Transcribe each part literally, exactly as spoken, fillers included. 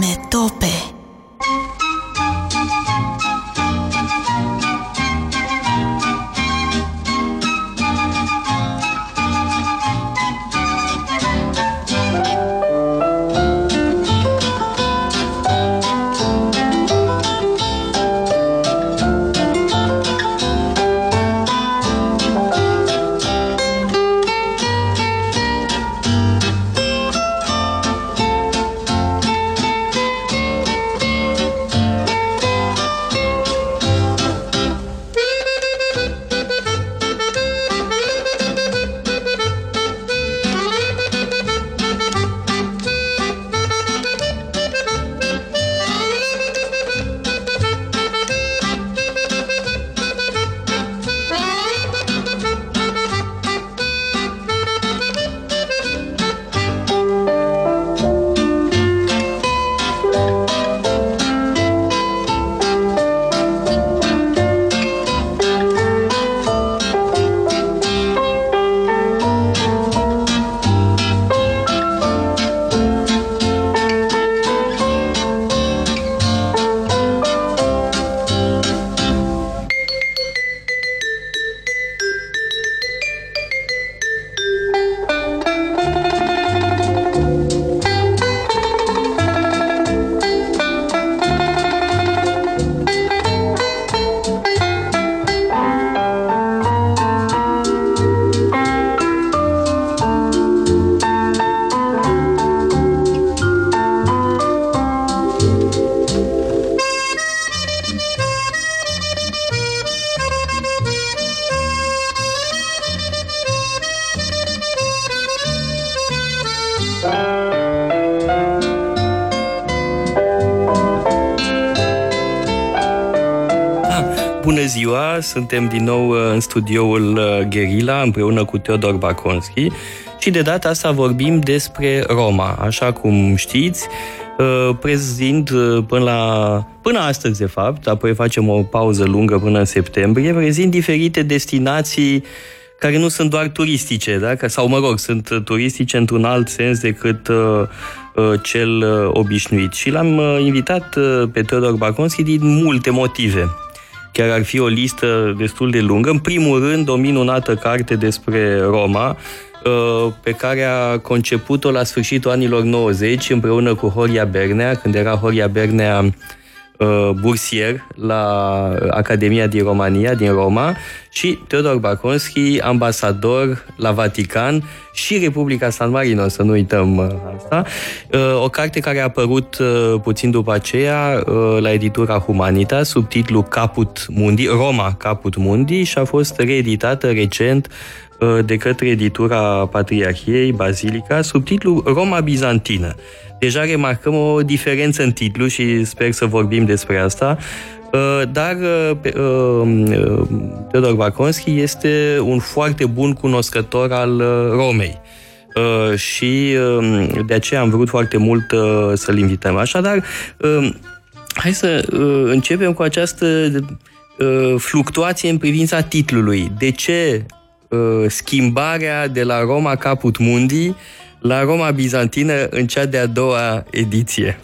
Metope. Suntem din nou în studioul Guerilla împreună cu Teodor Baconski și de data asta vorbim despre Roma. Așa cum știți, prezint până la, până astăzi de fapt, apoi facem o pauză lungă până în septembrie, prezint diferite destinații care nu sunt doar turistice, da? Sau mă rog, sunt turistice într-un alt sens decât cel obișnuit. Și l-am invitat pe Teodor Baconski din multe motive. Chiar ar fi o listă destul de lungă. În primul rând, o minunată carte despre Roma, pe care a conceput-o la sfârșitul anilor nouăzeci, împreună cu Horia Bernea, când era Horia Bernea bursier la Academia din România, din Roma, și Teodor Baconski, ambasador la Vatican și Republica San Marino, să nu uităm asta. O carte care a apărut puțin după aceea la editura Humanitas, sub titlul Caput Mundi, Roma Caput Mundi, și a fost reeditată recent de către editura Patriarhiei, Basilica, sub titlul Roma Bizantină. Deja remarcăm o diferență în titlu și sper să vorbim despre asta, dar Teodor Baconski este un foarte bun cunoscător al Romei și de aceea am vrut foarte mult să-l invităm. Așadar, hai să începem cu această fluctuație în privința titlului. De ce schimbarea de la Roma Caput Mundi la Roma Bizantină în cea de-a doua ediție?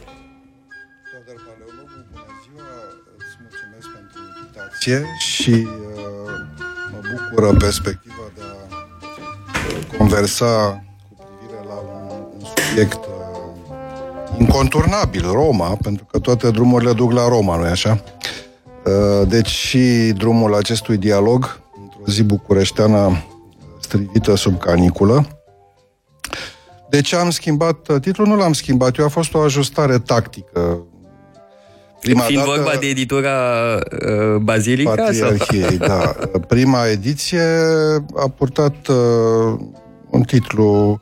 Teodor Paleologu, bună ziua! Îți mulțumesc pentru invitație și uh, mă bucură perspectiva de a conversa cu privire la un, un subiect uh, inconturnabil, Roma, pentru că toate drumurile duc la Roma, nu-i așa? Uh, deci și drumul acestui dialog, într-o zi bucureșteană strivită sub caniculă. De ce am schimbat titlul? Nu l-am schimbat eu, a fost o ajustare tactică. Prima Fiind dată, vorba de editura uh, Basilica? Patriarhiei, da. Prima ediție a purtat uh, un titlu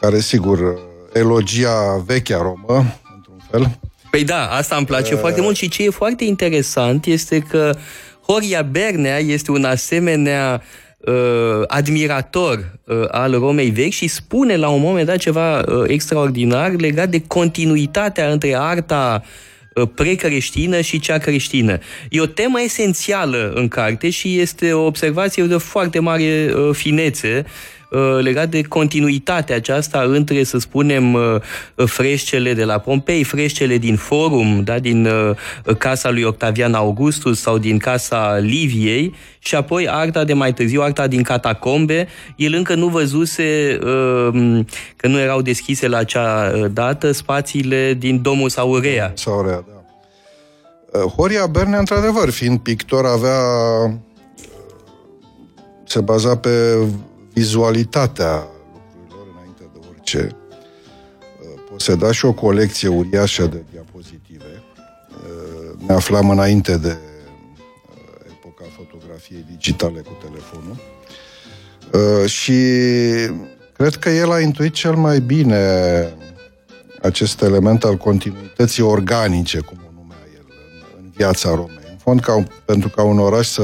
care, sigur, elogia vechea Romă, într-un fel. Păi da, asta îmi place uh, foarte mult și ce e foarte interesant este că Horia Bernea este un asemenea admirator al Romei vechi și spune la un moment dat ceva extraordinar legat de continuitatea între arta precreștină și cea creștină. E o temă esențială în carte și este o observație de foarte mare finețe legat de continuitatea aceasta între, să spunem, freșcele de la Pompei, freșcele din Forum, da, din casa lui Octavian Augustus sau din casa Liviei, și apoi arta de mai târziu, arta din catacombe. El încă nu văzuse, că nu erau deschise la acea dată, spațiile din Domus Aurea. Domus Aurea, da. Horia Bernea, într-adevăr, fiind pictor, avea... se baza pe vizualitatea lucrurilor înainte de orice. Poseda și o colecție uriașă de diapozitive. Ne aflam înainte de epoca fotografiei digitale cu telefonul. Și cred că el a intuit cel mai bine acest element al continuității organice, cum o numea el, în viața Romei. În fond, ca, pentru ca un oraș să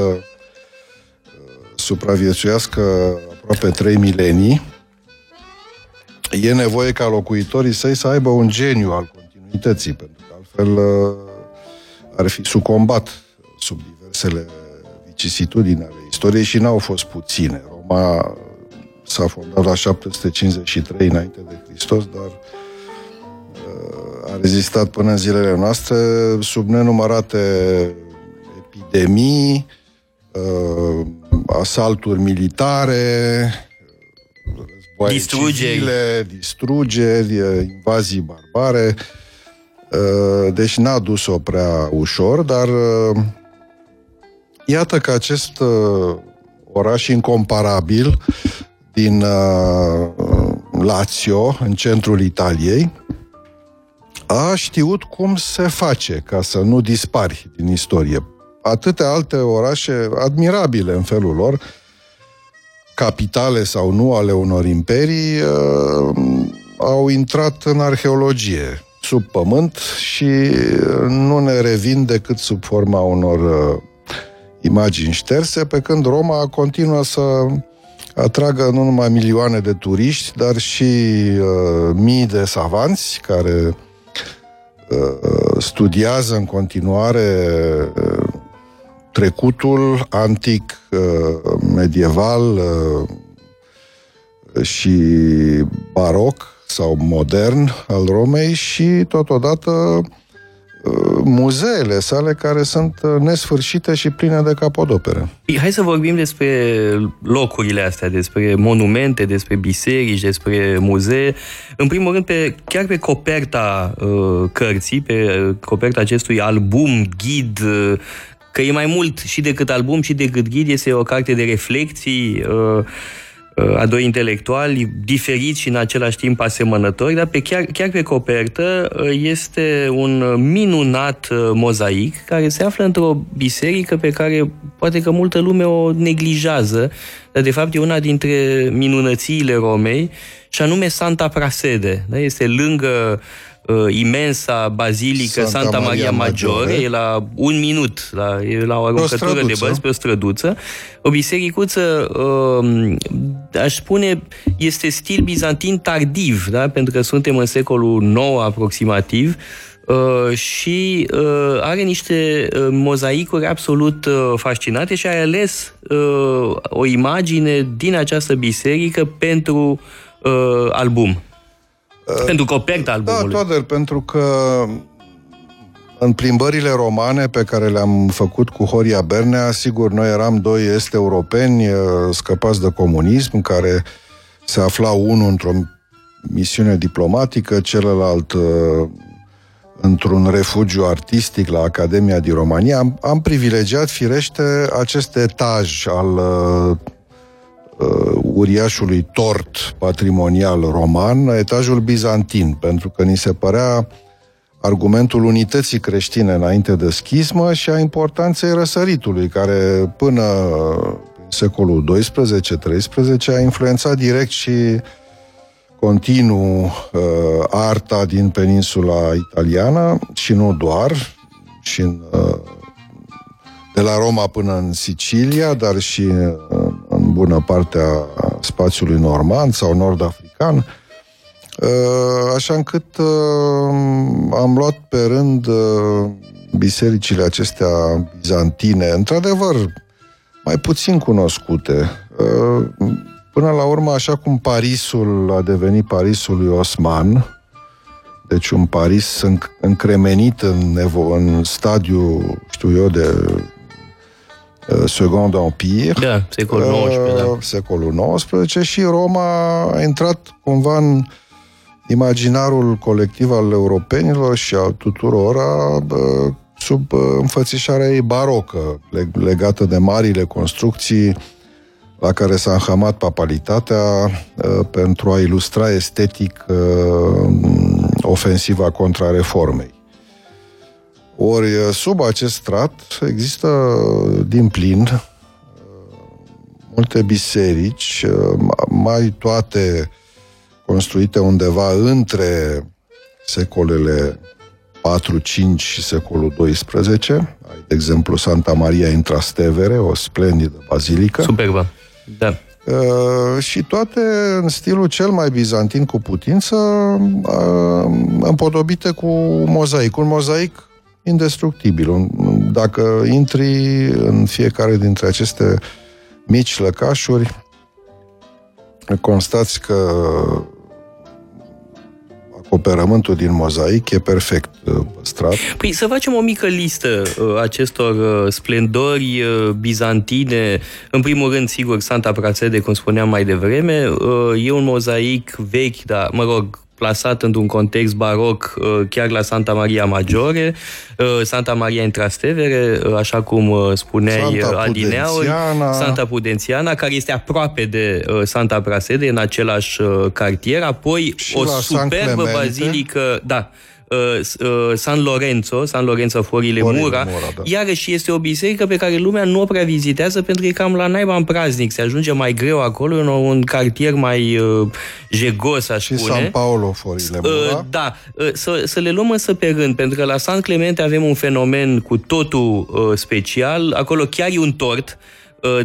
supraviețuiască aproape trei milenii, e nevoie ca locuitorii săi să aibă un geniu al continuității, pentru că altfel ar fi sucombat sub diversele vicisitudini ale istoriei, și n-au fost puține. Roma s-a fondat la șapte sute cincizeci și trei înainte de Hristos, dar a rezistat până în zilele noastre sub nenumărate epidemii, asalturi militare, distrugeri. Civile, distrugeri, invazii barbare. Deci n-a dus-o prea ușor, dar iată că acest oraș incomparabil din Lazio, în centrul Italiei, a știut cum se face ca să nu dispari din istorie. Atâtea alte orașe admirabile în felul lor, capitale sau nu ale unor imperii, au intrat în arheologie, sub pământ, și nu ne revin decât sub forma unor imagini șterse, pe când Roma continuă să atragă nu numai milioane de turiști, dar și mii de savanți care studiază în continuare trecutul antic, medieval și baroc sau modern al Romei, și totodată muzeele sale, care sunt nesfârșite și pline de capodopere. Hai să vorbim despre locurile astea, despre monumente, despre biserici, despre muzee. În primul rând, pe, chiar pe coperta uh, cărții, pe coperta acestui album ghid, uh, că e mai mult și decât album și decât ghid, este o carte de reflexii uh, a doi intelectuali diferiți și în același timp asemănători, dar pe chiar, chiar pe copertă este un minunat mozaic care se află într-o biserică pe care poate că multă lume o neglijează, dar de fapt e una dintre minunățiile Romei, și anume Santa Prassede. Da? Este lângă uh, imensa bazilică Santa, Santa Maria Maggiore, e la un minut, la, e la o aruncătură de bărți, pe o străduță. O bisericuță, uh, aș spune, este stil bizantin tardiv, da? Pentru că suntem în secolul nouă aproximativ, Uh, și uh, are niște uh, mozaicuri absolut uh, fascinante, și a ales uh, o imagine din această biserică pentru uh, album. Uh, pentru coperta albumului. Da, Toader, pentru că în plimbările romane pe care le-am făcut cu Horia Bernea, sigur, noi eram doi est-europeni uh, scăpați de comunism, care se aflau unul într-o misiune diplomatică, celălalt... Uh, într-un refugiu artistic la Academia din România. Am, am privilegiat, firește, acest etaj al uh, uriașului tort patrimonial roman, etajul bizantin, pentru că ni se părea argumentul unității creștine înainte de schismă și a importanței răsăritului, care până secolul doisprezece treisprezece a influențat direct și continuu uh, arta din peninsula italiană, și nu doar, și în, uh, de la Roma până în Sicilia, dar și uh, în bună parte a spațiului normand sau nord-african, uh, așa încât uh, am luat pe rând uh, bisericile acestea bizantine, într-adevăr mai puțin cunoscute, uh, Până la urmă, așa cum Parisul a devenit Parisul lui Osman, deci un Paris înc- încremenit în, evo- în stadiu, știu eu, de uh, Second Empire, da, secolul nouăsprezece, da. Și Roma a intrat cumva în imaginarul colectiv al europenilor și al tuturora uh, sub uh, înfățișarea ei barocă, leg- legată de marile construcții la care s-a înhămat papalitatea uh, pentru a ilustra estetic uh, ofensiva contra reformei. Ori sub acest strat există din plin uh, multe biserici, uh, mai toate construite undeva între secolele patru cinci și secolul doisprezece. Ai, de exemplu, Santa Maria in Trastevere, o splendidă bazilică. Superbă, da. Uh, și toate în stilul cel mai bizantin cu putință, uh, împodobite cu mozaic. Un mozaic indestructibil. Un, dacă intri în fiecare dintre aceste mici lăcașuri, constați că acoperământul din mozaic e perfect păstrat. Păi să facem o mică listă acestor splendori bizantine. În primul rând, sigur, Santa Prassede, cum spuneam mai devreme, e un mozaic vechi, dar, mă rog, plasat într-un context baroc, chiar la Santa Maria Maggiore, Santa Maria in Trastevere, așa cum spuneai adineauri, Santa Pudențiana, care este aproape de Santa Prassede, în același cartier, apoi și o superbă bazilică, da, San Lorenzo, San Lorenzo fuori le mura, da. Iarăși este o biserică pe care lumea nu o prea vizitează pentru că e cam la naiba în praznic, se ajunge mai greu acolo, în un cartier mai uh, jegos, aș și spune. Și San Paolo fuori le mura. Uh, da, uh, să, să le luăm însă pe rând, pentru că la San Clemente avem un fenomen cu totul uh, special, acolo chiar e un tort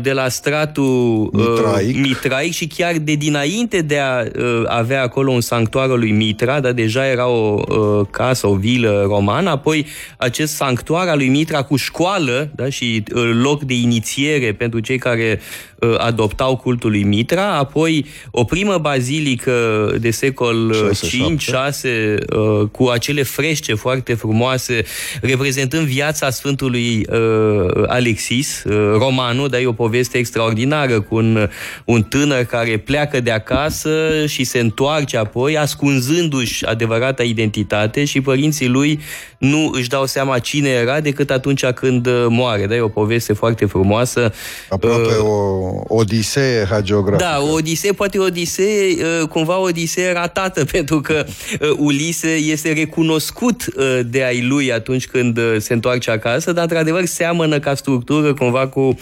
de la stratul mitraic. Uh, mitraic și chiar de dinainte de a uh, avea acolo un sanctuar lui Mitra, dar deja era o uh, casă, o vilă romană, apoi acest sanctuar al lui Mitra cu școală, da, și uh, loc de inițiere pentru cei care uh, adoptau cultul lui Mitra, apoi o primă bazilică de secol cinci șase uh, cu acele frește foarte frumoase reprezentând viața Sfântului uh, Alexis, uh, romanul, dar o poveste extraordinară cu un, un tânăr care pleacă de acasă și se întoarce apoi, ascunzându-și adevărata identitate și părinții lui nu își dau seama cine era decât atunci când moare. Da, e o poveste foarte frumoasă. Aproape uh, o odisee hagiografică. Da, o odisee, poate o odisee, uh, cumva o odisee ratată, pentru că uh, Ulise este recunoscut uh, de ai lui atunci când uh, se întoarce acasă, dar într-adevăr seamănă ca structură cumva cu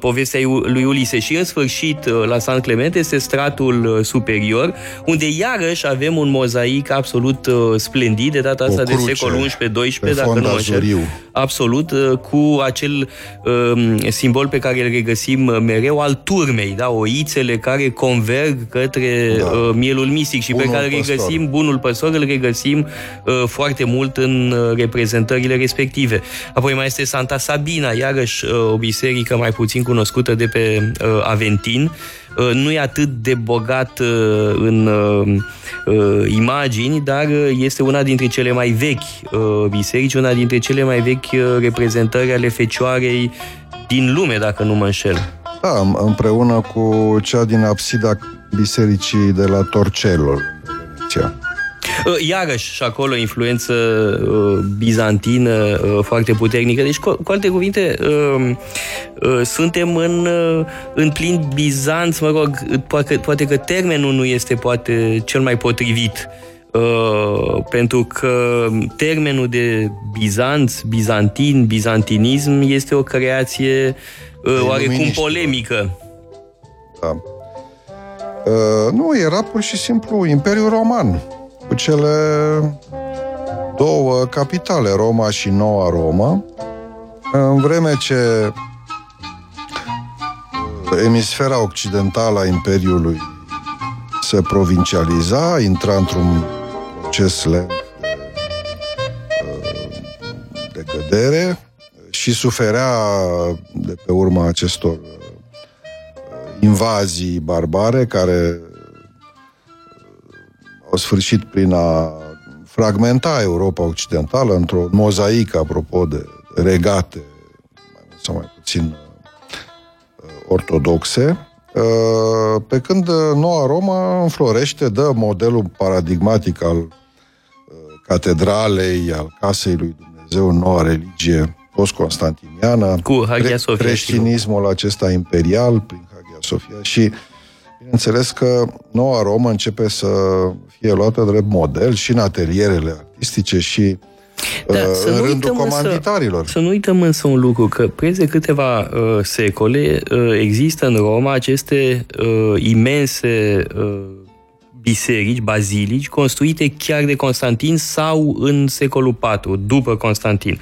povestea lui Ulise. Și în sfârșit, la San Clemente este stratul superior, unde iarăși avem un mozaic absolut splendid, de data asta de secolul unsprezece doisprezece, dacă nu înșel, absolut, cu acel um, simbol pe care îl regăsim mereu, al turmei, da? Oițele care converg către da. uh, mielul mistic și bunul pe care îl regăsim, păstor. bunul păstor, îl regăsim uh, foarte mult în reprezentările respective. Apoi mai este Santa Sabina, iarăși uh, o biserică mai puțin cunoscută de pe uh, Aventin, uh, nu e atât de bogat uh, în uh, uh, imagini, dar uh, este una dintre cele mai vechi uh, biserici, una dintre cele mai vechi uh, reprezentări ale Fecioarei din lume, dacă nu mă înșel. Da, împreună cu cea din apsida bisericii de la Torcello. Iarăși și acolo influență uh, bizantină uh, foarte puternică. Deci, cu, cu alte cuvinte, uh, uh, suntem în, uh, în plin Bizanț, mă rog, poate, poate că termenul nu este poate cel mai potrivit, uh, pentru că termenul de Bizanț, bizantin, bizantinism este o creație uh, oarecum polemică. Da. Uh, nu, era pur și simplu Imperiul Roman, cu cele două capitale, Roma și Noua Roma, în vreme ce emisfera occidentală a Imperiului se provincializa, intra într-un proces lent de cădere și suferea de pe urma acestor invazii barbare care au sfârșit prin a fragmenta Europa Occidentală într-o mozaică, apropo, de regate, mai mult sau mai puțin ortodoxe, pe când Noua Roma înflorește, dă modelul paradigmatic al catedralei, al casei lui Dumnezeu, noua religie post-constantiniană, cu Hagia Sofia, creștinismul acesta imperial prin Hagia Sofia și, bineînțeles, că Noua Romă începe să fie luată drept model și în atelierele artistice și da, uh, în rândul comanditarilor. Însă, să nu uităm însă un lucru, că preț de câteva uh, secole uh, există în Roma aceste uh, imense uh, biserici, bazilici, construite chiar de Constantin sau în secolul patru, după Constantin.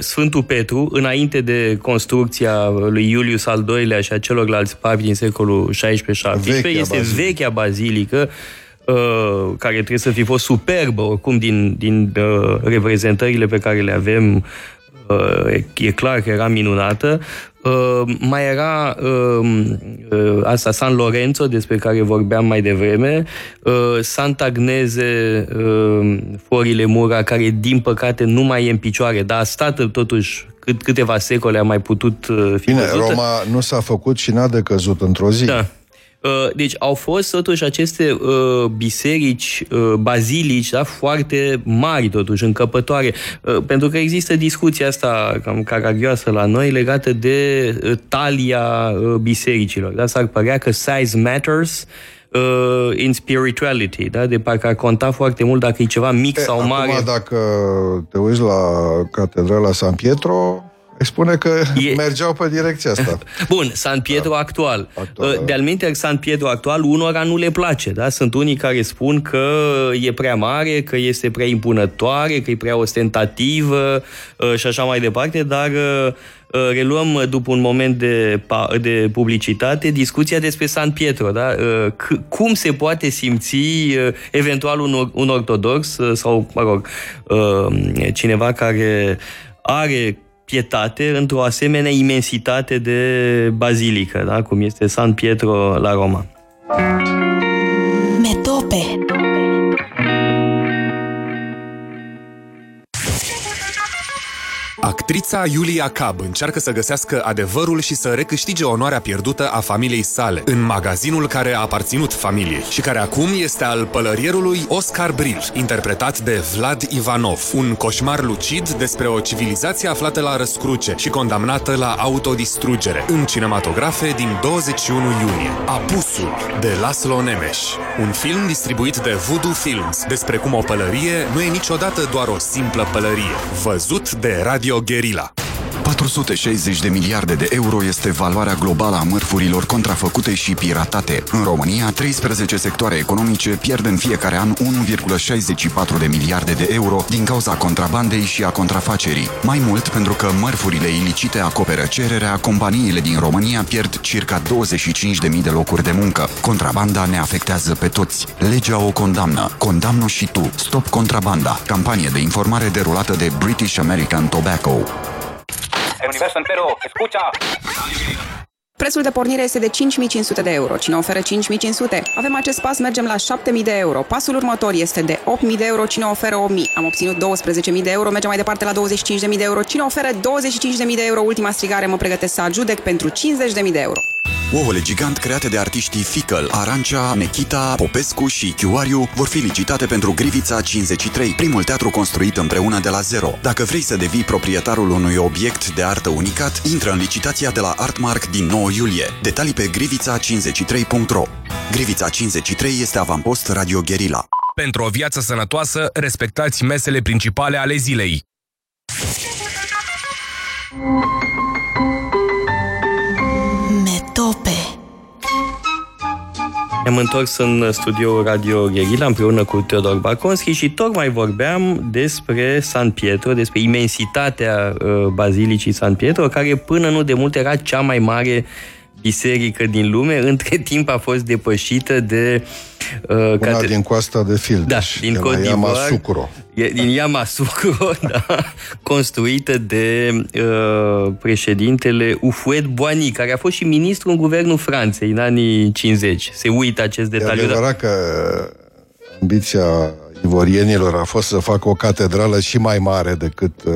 Sfântul Petru, înainte de construcția lui Iulius al doilea și a celorlalți papi din secolul șaisprezece șaptesprezece, este bazilică. Vechea bazilică care trebuie să fi fost superbă, oricum, din, din reprezentările pe care le avem, e clar că era minunată. Mai era asta, San Lorenzo, despre care vorbeam mai devreme, Sant'Agnese fuori le mura, care din păcate nu mai e în picioare, dar a stat totuși cât, câteva secole, a mai putut fi Bine, văzută. Roma nu s-a făcut și n-a decăzut într-o zi. Da. Deci au fost totuși aceste uh, biserici, uh, bazilici, da, foarte mari totuși, încăpătoare, uh, pentru că există discuția asta cam caragioasă la noi legată de uh, talia uh, bisericilor. Da? S-ar părea că size matters uh, in spirituality, da? De parcă ar conta foarte mult dacă e ceva mic e, sau mare. Acum dacă te uiți la catedrala San Pietro, spune că e... mergeau pe direcția asta. Bun, San Pietro da. actual. actual. De-al minte, San Pietro actual, unora nu le place. Da? Sunt unii care spun că e prea mare, că este prea impunătoare, că e prea ostentativă și așa mai departe, dar reluăm după un moment de, de publicitate discuția despre San Pietro. Da? C- cum se poate simți eventual un, un ortodox sau, mă rog, cineva care are pietate într-o asemenea imensitate de bazilică, da? Cum este San Pietro la Roma. Metope. Actrița Iulia Cab încearcă să găsească adevărul și să recâștige onoarea pierdută a familiei sale în magazinul care a aparținut familiei și care acum este al pălărierului Oscar Bril, interpretat de Vlad Ivanov, un coșmar lucid despre o civilizație aflată la răscruce și condamnată la autodistrugere, în cinematografe din douăzeci și unu iunie. Apusul, de Laszlo Nemes, un film distribuit de Voodoo Films, despre cum o pălărie nu e niciodată doar o simplă pălărie, văzut de Radio Guerilla. patru sute șaizeci de miliarde de euro este valoarea globală a mărfurilor contrafăcute și piratate. În România, treisprezece sectoare economice pierd în fiecare an unu virgulă șaizeci și patru de miliarde de euro din cauza contrabandei și a contrafacerii. Mai mult, pentru că mărfurile ilicite acoperă cererea, companiile din România pierd circa douăzeci și cinci de mii de locuri de muncă. Contrabanda ne afectează pe toți. Legea o condamnă. Condamnă și tu. Stop contrabanda. Campanie de informare derulată de British American Tobacco. El universo entero, escucha! Prețul de pornire este de cinci mii cinci sute de euro. Cine oferă cinci mii cinci sute? Avem acest pas, mergem la șapte mii de euro. Pasul următor este de opt mii de euro. Cine oferă opt mii? Am obținut douăsprezece mii de euro. Mergem mai departe la douăzeci și cinci de mii de euro. Cine oferă douăzeci și cinci de mii de euro? Ultima strigare, mă pregătesc să adjudec pentru cincizeci de mii de euro. Ouăle gigant create de artiștii Fickl, Arancia, Mechita, Popescu și Chiuariu vor fi licitate pentru Grivița cincizeci și trei, primul teatru construit împreună de la zero. Dacă vrei să devii proprietarul unui obiect de artă unicat, intră în licitația de la Artmark din nouă iulie. Detalii pe grivița cincizeci și trei punct ro. Grivița cincizeci și trei este avampost Radio Guerilla. Pentru o viață sănătoasă, respectați mesele principale ale zilei. Ne-am întors în studioul Radio Guerilla împreună cu Teodor Baconski și tocmai vorbeam despre San Pietro, despre imensitatea uh, Bazilicii San Pietro, care până nu de mult era cea mai mare biserică din lume, între timp a fost depășită de... Uh, Una cate... din coasta de Fildeș, da, din, de la Yamasukuro. Din Yamasukuro, da, construită de uh, președintele Ufuet Boigny, care a fost și ministru în guvernul Franței în anii cincizeci. Se uită acest detaliu. E adevărat că ambiția ivorienilor a fost să facă o catedrală și mai mare decât uh,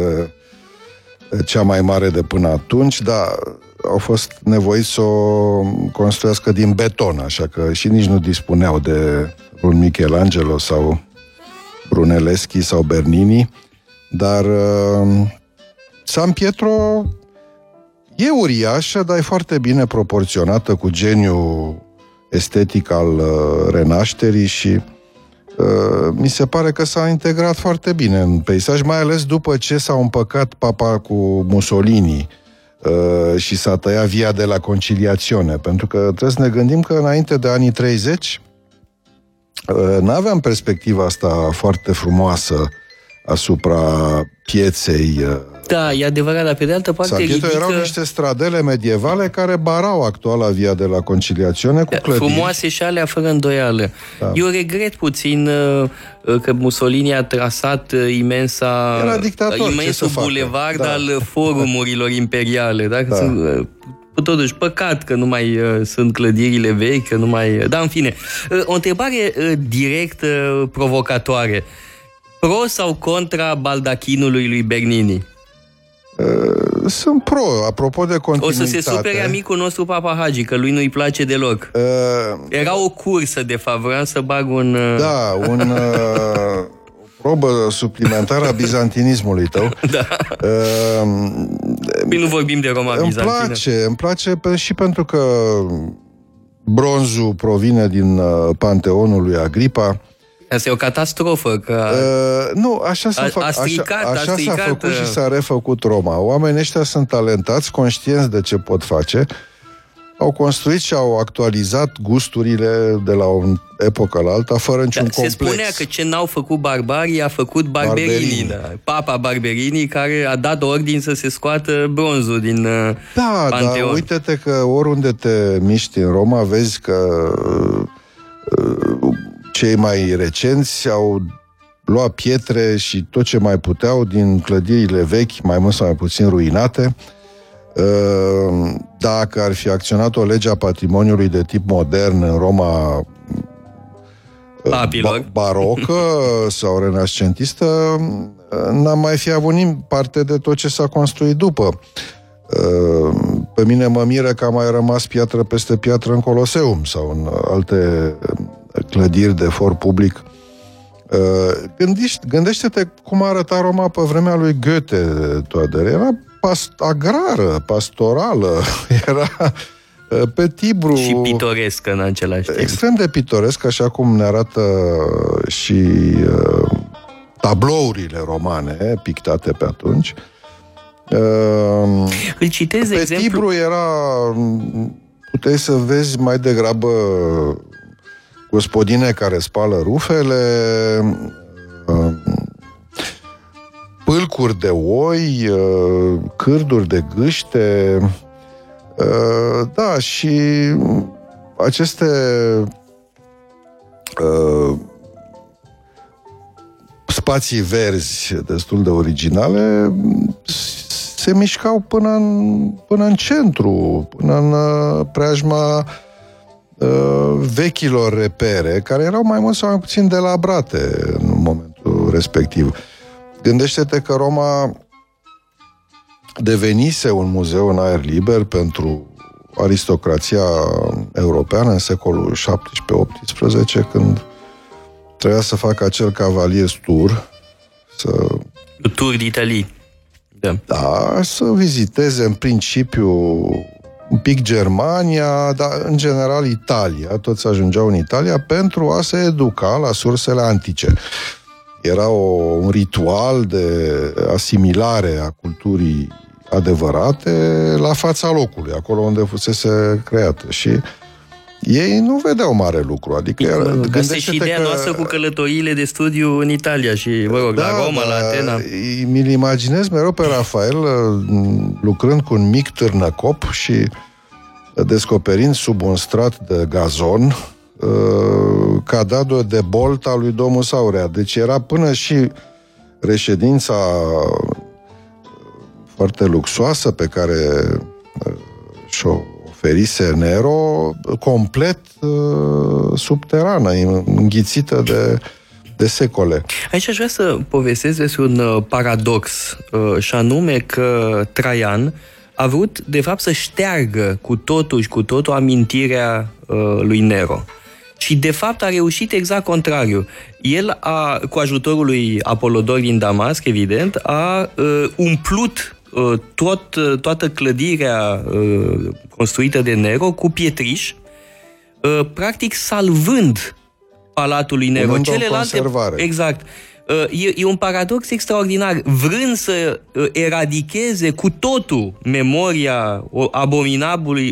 cea mai mare de până atunci, dar... au fost nevoiți să o construiască din beton, așa că și nici nu dispuneau de un Michelangelo sau Brunelleschi sau Bernini, dar uh, San Pietro e uriașă, dar e foarte bine proporționată cu geniul estetic al uh, Renașterii și uh, mi se pare că s-a integrat foarte bine în peisaj, mai ales după ce s-a împăcat papa cu Mussolini și s-a tăiat via de la conciliațiune, pentru că trebuie să ne gândim că înainte de anii treizeci n-aveam perspectiva asta foarte frumoasă asupra pieței. Da, e adevărat, dar pe de altă parte ridică... erau niște stradele medievale care barau actuala via de la conciliațiune cu clădiri. Frumoase și alea, fără îndoială. Da. Eu regret puțin că Mussolini a trasat imensa, era dictator, imensul bulevard, da, al forumurilor imperiale. Da? Da. Sunt, totuși, păcat că nu mai sunt clădirile vechi, că nu mai... Dar, în fine, o întrebare direct provocatoare. Pro sau contra baldachinului lui Bernini? Sunt pro, apropo de continuitate. O să se supere amicul nostru Papa Hagi, că lui nu-i place deloc. Uh, Era o cursă, de fapt, vreau să bag un... Da, un, uh, o probă suplimentară a bizantinismului tău. Da. Uh, Păi nu vorbim de Roma îmi bizantină. Îmi place, îmi place pe, și pentru că bronzul provine din Panteonul lui Agripa. Asta e o catastrofă, că uh, nu, așa s-a, a, fă, a stricat, așa, așa a stricat, s-a făcut și s-a refăcut Roma. Oamenii ăștia sunt talentați, conștienți de ce pot face. Au construit și au actualizat gusturile de la o epocă la alta, fără niciun da, complex. Se spunea că ce n-au făcut barbarii a făcut Barberini. Barberini. Da. Papa Barberini, care a dat ordin să se scoată bronzul din da, Panteon. Da, uite-te că oriunde te miști în Roma, vezi că... Uh, cei mai recenți au luat pietre și tot ce mai puteau din clădirile vechi, mai mult sau mai puțin ruinate. Dacă ar fi acționat o lege a patrimoniului de tip modern în Roma ba- barocă sau renascentistă, n-am mai fi avut nimic parte de tot ce s-a construit după. Pe mine mă miră că a mai rămas piatră peste piatră în Coloseum sau în alte... clădiri de for public. Gândește, gândește-te cum arăta Roma pe vremea lui Goethe, Toader. Era past- agrară, pastorală, era pe Tibru... Și pitorescă în același timp. Extrem de pitorescă, așa cum ne arată și uh, tablourile romane pictate pe atunci. Uh, Îl citez pe exemplu... Tibru era... Puteai să vezi mai degrabă gospodine care spală rufele, pâlcuri de oi, cârduri de gâște. Da, și aceste spații verzi destul de originale se mișcau până în, până în centru, până în preajma vechilor repere, care erau mai mult sau mai puțin delabrate în momentul respectiv. Gândește-te că Roma devenise un muzeu în aer liber pentru aristocrația europeană în secolul șaptesprezece optsprezece, când trebuia să facă acel cavalier tur, să... Tur d'Italie. Da. Da, să viziteze în principiu un pic Germania, dar în general Italia, toți ajungeau în Italia pentru a se educa la sursele antice. Era o, un ritual de asimilare a culturii adevărate la fața locului, acolo unde fusese creată și ei nu vedeau mare lucru, adică gândește-te că... Asta e și ideea noastră cu călătoriile de studiu în Italia și, mă rog, da, la Roma, la Atena. Mi-l imaginez mereu pe Rafael lucrând cu un mic târnăcop și descoperind sub un strat de gazon cadadul de bolt al lui Domus Aurea. Deci era până și reședința foarte luxoasă pe care și-o oferise Nero, complet subterană, înghițită de, de secole. Aici aș vrea să povestesc despre un paradox, și anume că Traian a vrut, de fapt, să șteargă cu totul și cu totul amintirea lui Nero. Și, de fapt, a reușit exact contrariu. El, a, cu ajutorul lui Apolodor din Damasc, evident, a uh, umplut uh, tot, uh, toată clădirea uh, construită de Nero cu pietriș, uh, practic salvând palatul lui Nero. Celelalte, exact. Uh, e, e un paradox extraordinar. Vrând să eradicheze cu totul memoria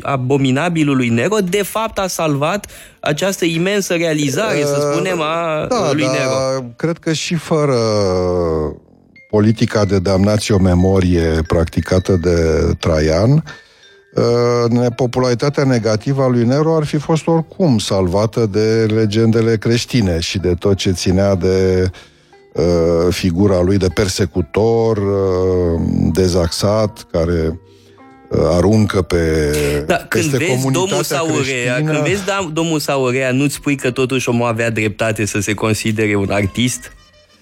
abominabilului Nero, de fapt a salvat această imensă realizare, uh, să spunem, a da, lui da, Nero. Cred că și fără politica de damnatio memorie practicată de Traian, popularitatea negativă a lui Nero ar fi fost oricum salvată de legendele creștine și de tot ce ținea de figura lui de persecutor dezaxat, care aruncă pe da, când vezi Domus Aurea, creștină. Când vezi Domus Aurea, nu-ți spui că totuși omul avea dreptate să se considere un artist?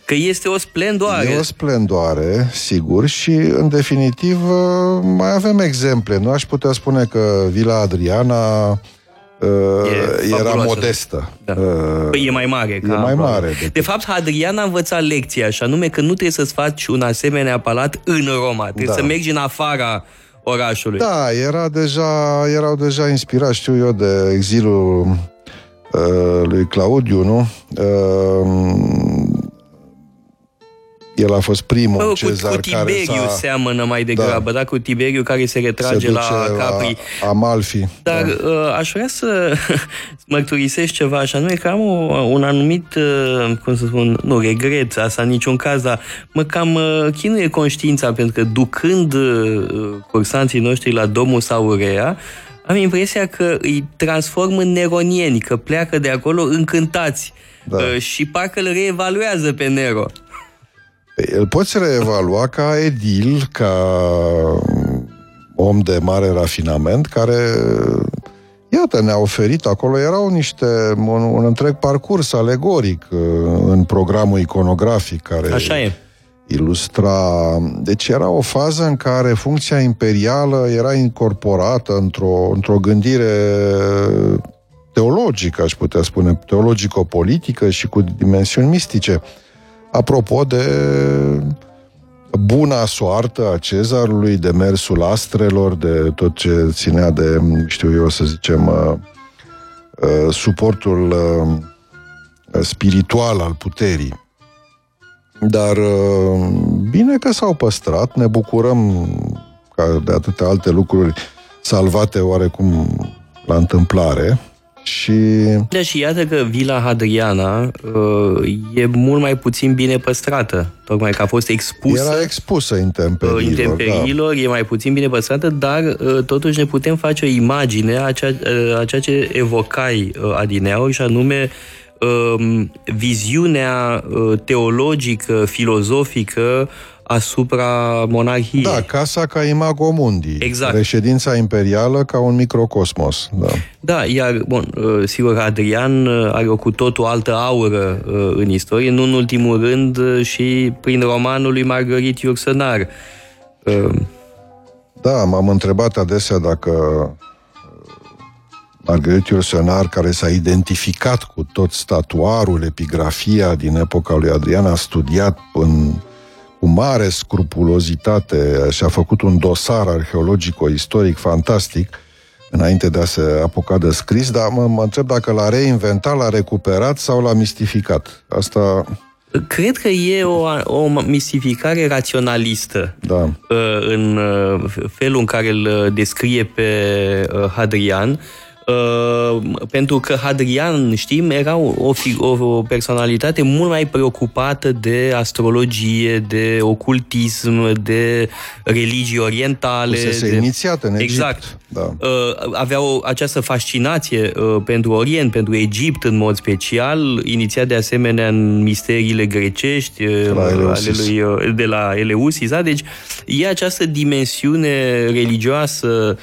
Că este o splendoare. E o splendoare, sigur, și în definitiv mai avem exemple. Nu aș putea spune că Villa Adriana E era modestă. Da. Păi e mai mare. Ca e mai mare decât... De fapt, Hadrian a învățat lecția, așa nume că nu trebuie să-ți faci un asemenea palat în Roma. Trebuie da. să mergi în afara orașului. Da, era deja, erau deja inspirați, știu eu, de exilul uh, lui Claudiu, nu? Uh, El a fost primul Bă, cezar cu, cu care Tiberiu seamănă mai degrabă, da. da, cu Tiberiu care se retrage se la Capri. La Amalfi. Dar da. aș vrea să mărturisesc ceva, așa, nu e că am o, un anumit, cum să spun, nu regret, asta în niciun caz, dar mă cam chinuie conștiința, pentru că ducând cursanții noștri la Domus Aurea, am impresia că îi transform în neronieni, că pleacă de acolo încântați da. și parcă le reevaluează pe Nero. Îl poți reevalua ca edil, ca om de mare rafinament, care, iată, ne-a oferit acolo, erau niște, un, un întreg parcurs alegoric în programul iconografic, care Așa e. ilustra... Deci era o fază în care funcția imperială era incorporată într-o, într-o gândire teologică, aș putea spune, teologico-politică și cu dimensiuni mistice. Apropo de buna soartă a cezarului, de mersul astrelor, de tot ce ținea de, știu eu, să zicem, suportul spiritual al puterii. Dar bine că s-au păstrat, ne bucurăm ca de atâtea alte lucruri salvate oarecum la întâmplare. Și... Da, și iată că Villa Hadriana uh, e mult mai puțin bine păstrată, tocmai că a fost expusă. Era expusă intemperiilor. Uh, intemperiilor, da. E mai puțin bine păstrată, dar uh, totuși ne putem face o imagine a ceea, uh, a ceea ce evocai uh, adineauri, și anume uh, viziunea uh, teologică, filozofică asupra monarhiei. Da, casa ca imago mundi. Exact. Reședința imperială ca un microcosmos. Da, da iar, bun, sigur, Hadrian are o cu totul altă aură în istorie, nu în ultimul rând și prin romanul lui Marguerite Yourcenar. Da, m-am întrebat adesea dacă Marguerite Yourcenar, care s-a identificat cu tot statuarul, epigrafia din epoca lui Hadrian, a studiat în cu mare scrupulozitate și a făcut un dosar arheologico-istoric fantastic înainte de a se apuca de scris, dar mă, mă întreb dacă l-a reinventat, l-a recuperat sau l-a mistificat. Asta... Cred că e o, o mistificare raționalistă da. în felul în care îl descrie pe Hadrian, Uh, pentru că Hadrian, știm, era o, o personalitate mult mai preocupată de astrologie, de ocultism, de religii orientale. Fusese de... inițiată în Egipt. Exact. Da. Uh, avea o, această fascinație uh, pentru Orient, pentru Egipt în mod special, inițiat de asemenea în misteriile grecești uh, de, la ale lui, uh, de la Eleusis. Da? Deci e această dimensiune religioasă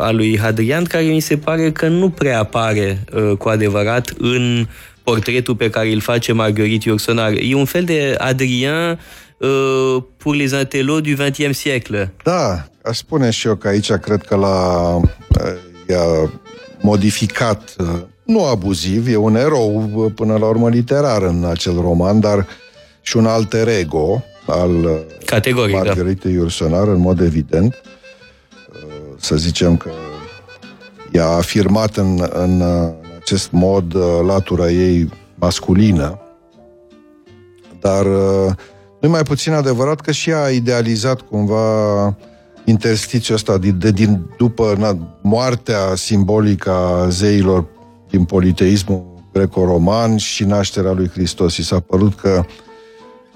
a lui Hadrian, care mi se pare că nu prea apare uh, cu adevărat în portretul pe care îl face Marguerite Yourcenar. E un fel de Hadrian uh, pour les intellos du vingtième siècle. Da, aș spune și eu că aici cred că l-a i-a modificat, nu abuziv, e un erou până la urmă literar în acel roman, dar și un alter ego al Categoric, Marguerite da. Yourcenar, în mod evident. Să zicem că i-a afirmat în, în acest mod latura ei masculină, dar nu-i mai puțin adevărat că și ea a idealizat cumva interstițiul ăsta de, de, din, după na, moartea simbolică a zeilor din politeismul greco-roman și nașterea lui Hristos. I s-a părut că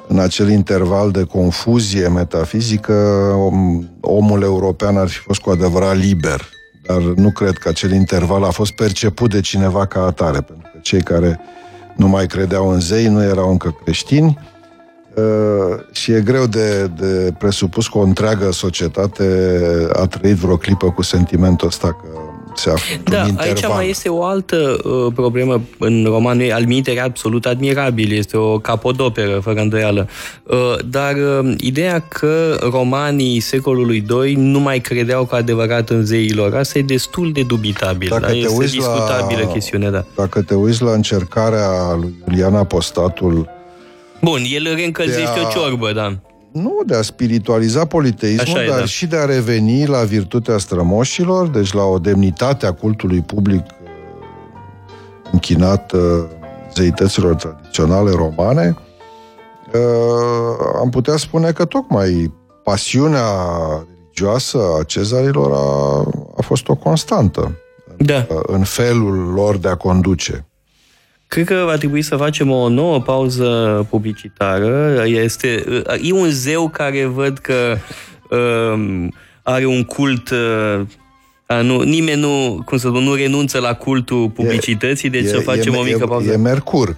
în acel interval de confuzie metafizică, om, omul european ar fi fost cu adevărat liber. Dar nu cred că acel interval a fost perceput de cineva ca atare, pentru că cei care nu mai credeau în zei nu erau încă creștini și e greu de, de presupus că o întreagă societate a trăit vreo clipă cu sentimentul ăsta că se află într-un da, interval. Aici mai este o altă uh, problemă în romanul ei, alminteri absolut admirabil, este o capodoperă, fără îndoială. Uh, dar uh, ideea că romanii secolului doi nu mai credeau cu adevărat în zeilor, asta e destul de dubitabil. Dacă da? Este discutabilă la... chestiune, da. Dacă te uiți la încercarea lui Iulian Apostatul, bun, el reîncălzește a... o ciorbă, da. Nu, de a spiritualiza politeismul, e, dar da. și de a reveni la virtutea strămoșilor, deci la o demnitate a cultului public închinat zeităților tradiționale romane. Am putea spune că tocmai pasiunea religioasă a cezarilor a, a fost o constantă da. în felul lor de a conduce. Cred că va trebui să facem o nouă pauză publicitară. Este, e un zeu care văd că um, are un cult... Uh, nu, nimeni nu, cum să spun, nu renunță la cultul publicității, deci e, să facem e, o mică pauză. E Mercur.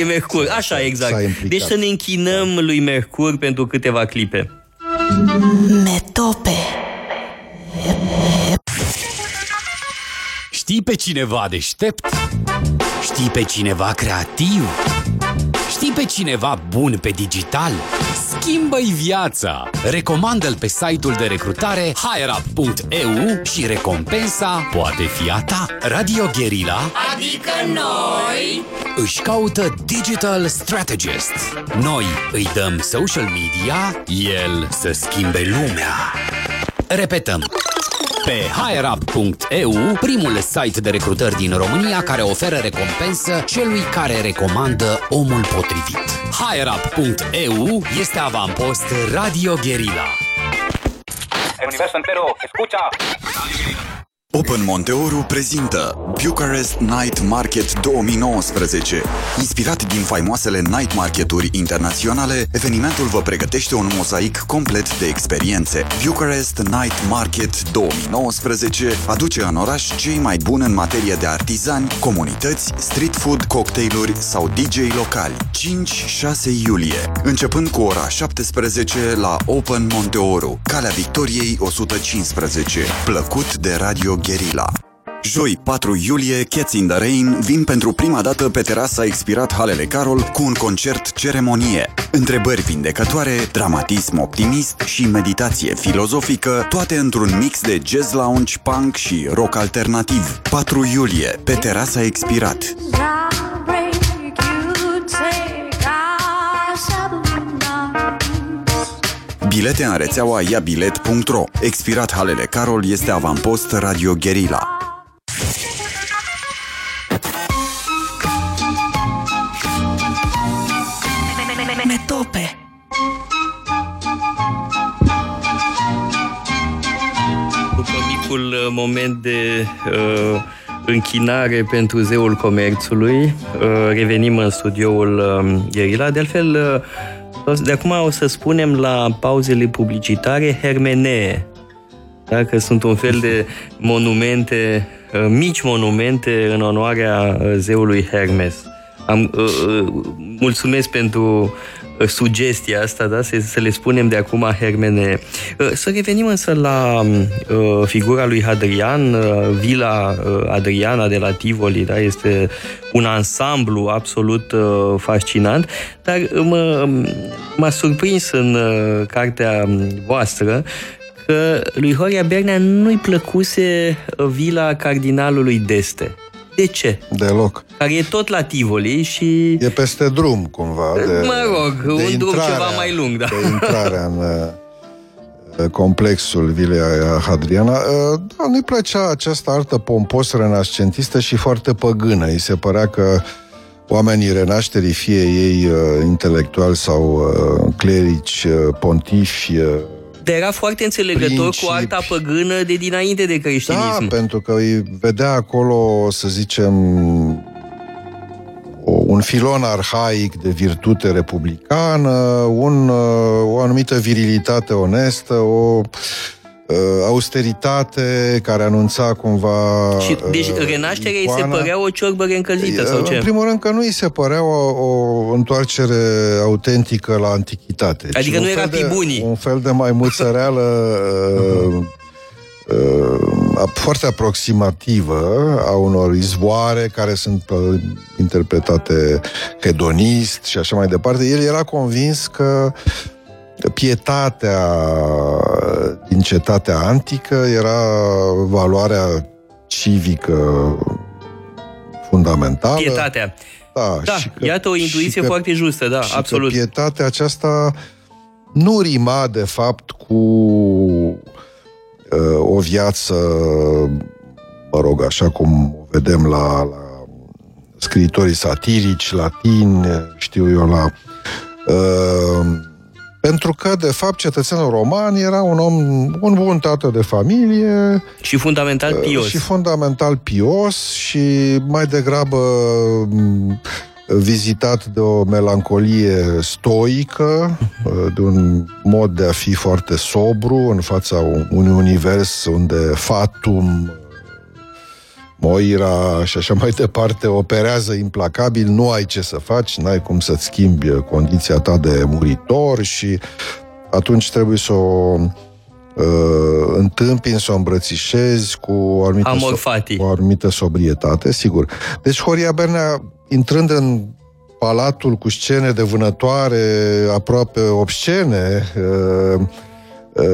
E Mercur, așa, exact. Deci să ne închinăm lui Mercur pentru câteva clipe. Metope. Știi pe cineva deștept? Știi pe cineva creativ? Știi pe cineva bun pe digital? Schimbă-i viața! Recomandă-l pe site-ul de recrutare hireup punct e u și recompensa poate fi a ta. Radio Guerilla, adică noi, își caută Digital Strategist. Noi îi dăm social media, el să schimbe lumea. Repetăm! Pe hireup punct e u, primul site de recrutări din România care oferă recompensă celui care recomandă omul potrivit. hireup punct e u este avampost Radio Guerilla. El universo entero, escucha! Open Monteoru prezintă Bucharest Night Market două mii nouăsprezece. Inspirat din faimoasele night marketuri internaționale, evenimentul vă pregătește un mozaic complet de experiențe. Bucharest Night Market două mii nouăsprezece aduce în oraș cei mai buni în materie de artizani, comunități, street food, cocktailuri sau D J locali. cinci șase iulie, începând cu ora șaptesprezece la Open Monteoru, Calea Victoriei o sută cincisprezece, plăcut de Radio Guerilla. Joi, patru iulie, Cats in the Rain vin pentru prima dată pe terasa Expirat Halele Carol cu un concert ceremonie. Întrebări vindecătoare, dramatism optimist și meditație filozofică, toate într-un mix de jazz lounge, punk și rock alternativ. patru iulie, pe terasa Expirat. Bilete în rețeaua iabilet punct ro. Expirat Halele Carol este avampost Radio Guerilla. Metope. clasicul moment de uh, închinare pentru zeul comerțului. Uh, revenim în studioul uh, Guerilla. De altfel, uh, de acum o să spunem la pauzele publicitare hermenee. Dacă sunt un fel de monumente, uh, mici monumente în onoarea uh, zeului Hermes. Am, uh, uh, mulțumesc pentru uh, sugestia asta, da? să, să le spunem de acum hermene. Uh, să revenim însă la uh, figura lui Hadrian. uh, Villa uh, Adriana de la Tivoli, da? Este un ansamblu absolut uh, fascinant, dar mă, m-a surprins în uh, cartea voastră că lui Horia Bernea nu-i plăcuse vila cardinalului d'Este. De ce? Deloc. Care e tot la Tivoli și... E peste drum, cumva. De, mă rog, un intrarea, drum ceva mai lung. Da. De intrarea în uh, complexul Vilei Hadriana. Uh, da, nu-i plăcea această artă pomposă renascentistă și foarte păgână. Îi se părea că oamenii renașterii, fie ei uh, intelectuali sau uh, clerici, uh, pontifi... Uh, Era foarte înțelegător principi. Cu arta păgână de dinainte de creștinism. Da, pentru că îi vedea acolo, să zicem, un filon arhaic de virtute republicană, un, o anumită virilitate onestă, o austeritate care anunța cumva... Și, deci renașterea icoana. Îi se părea o ciorbă reîncălzită sau ce? În primul rând că nu îi se părea o, o întoarcere autentică la antichitate. Adică nu era pibunii. Un fel de maimuțăreală uh, uh, foarte aproximativă a unor izvoare care sunt interpretate hedonist și așa mai departe. El era convins că pietatea din cetatea antică era valoarea civică fundamentală. Pietatea. Da, da și că, iată o intuiție că, foarte justă, da, și absolut. Că pietatea aceasta nu rima, de fapt, cu uh, o viață, mă rog, așa cum o vedem la, la scriitorii satirici, latini, știu eu, la... Uh, Pentru că, de fapt, cetățenul roman era un om, un bun tată de familie. Și fundamental pios. Și fundamental pios și mai degrabă vizitat de o melancolie stoică, de un mod de a fi foarte sobru în fața unui univers unde fatum, moira și așa mai departe operează implacabil, nu ai ce să faci, n-ai cum să-ți schimbi condiția ta de muritor și atunci trebuie să o uh, întâmpini, să o îmbrățișezi cu o anumită, so- cu o anumită sobrietate, sigur. Deci Horia Bernea, intrând în palatul cu scene de vânătoare aproape obscene, uh,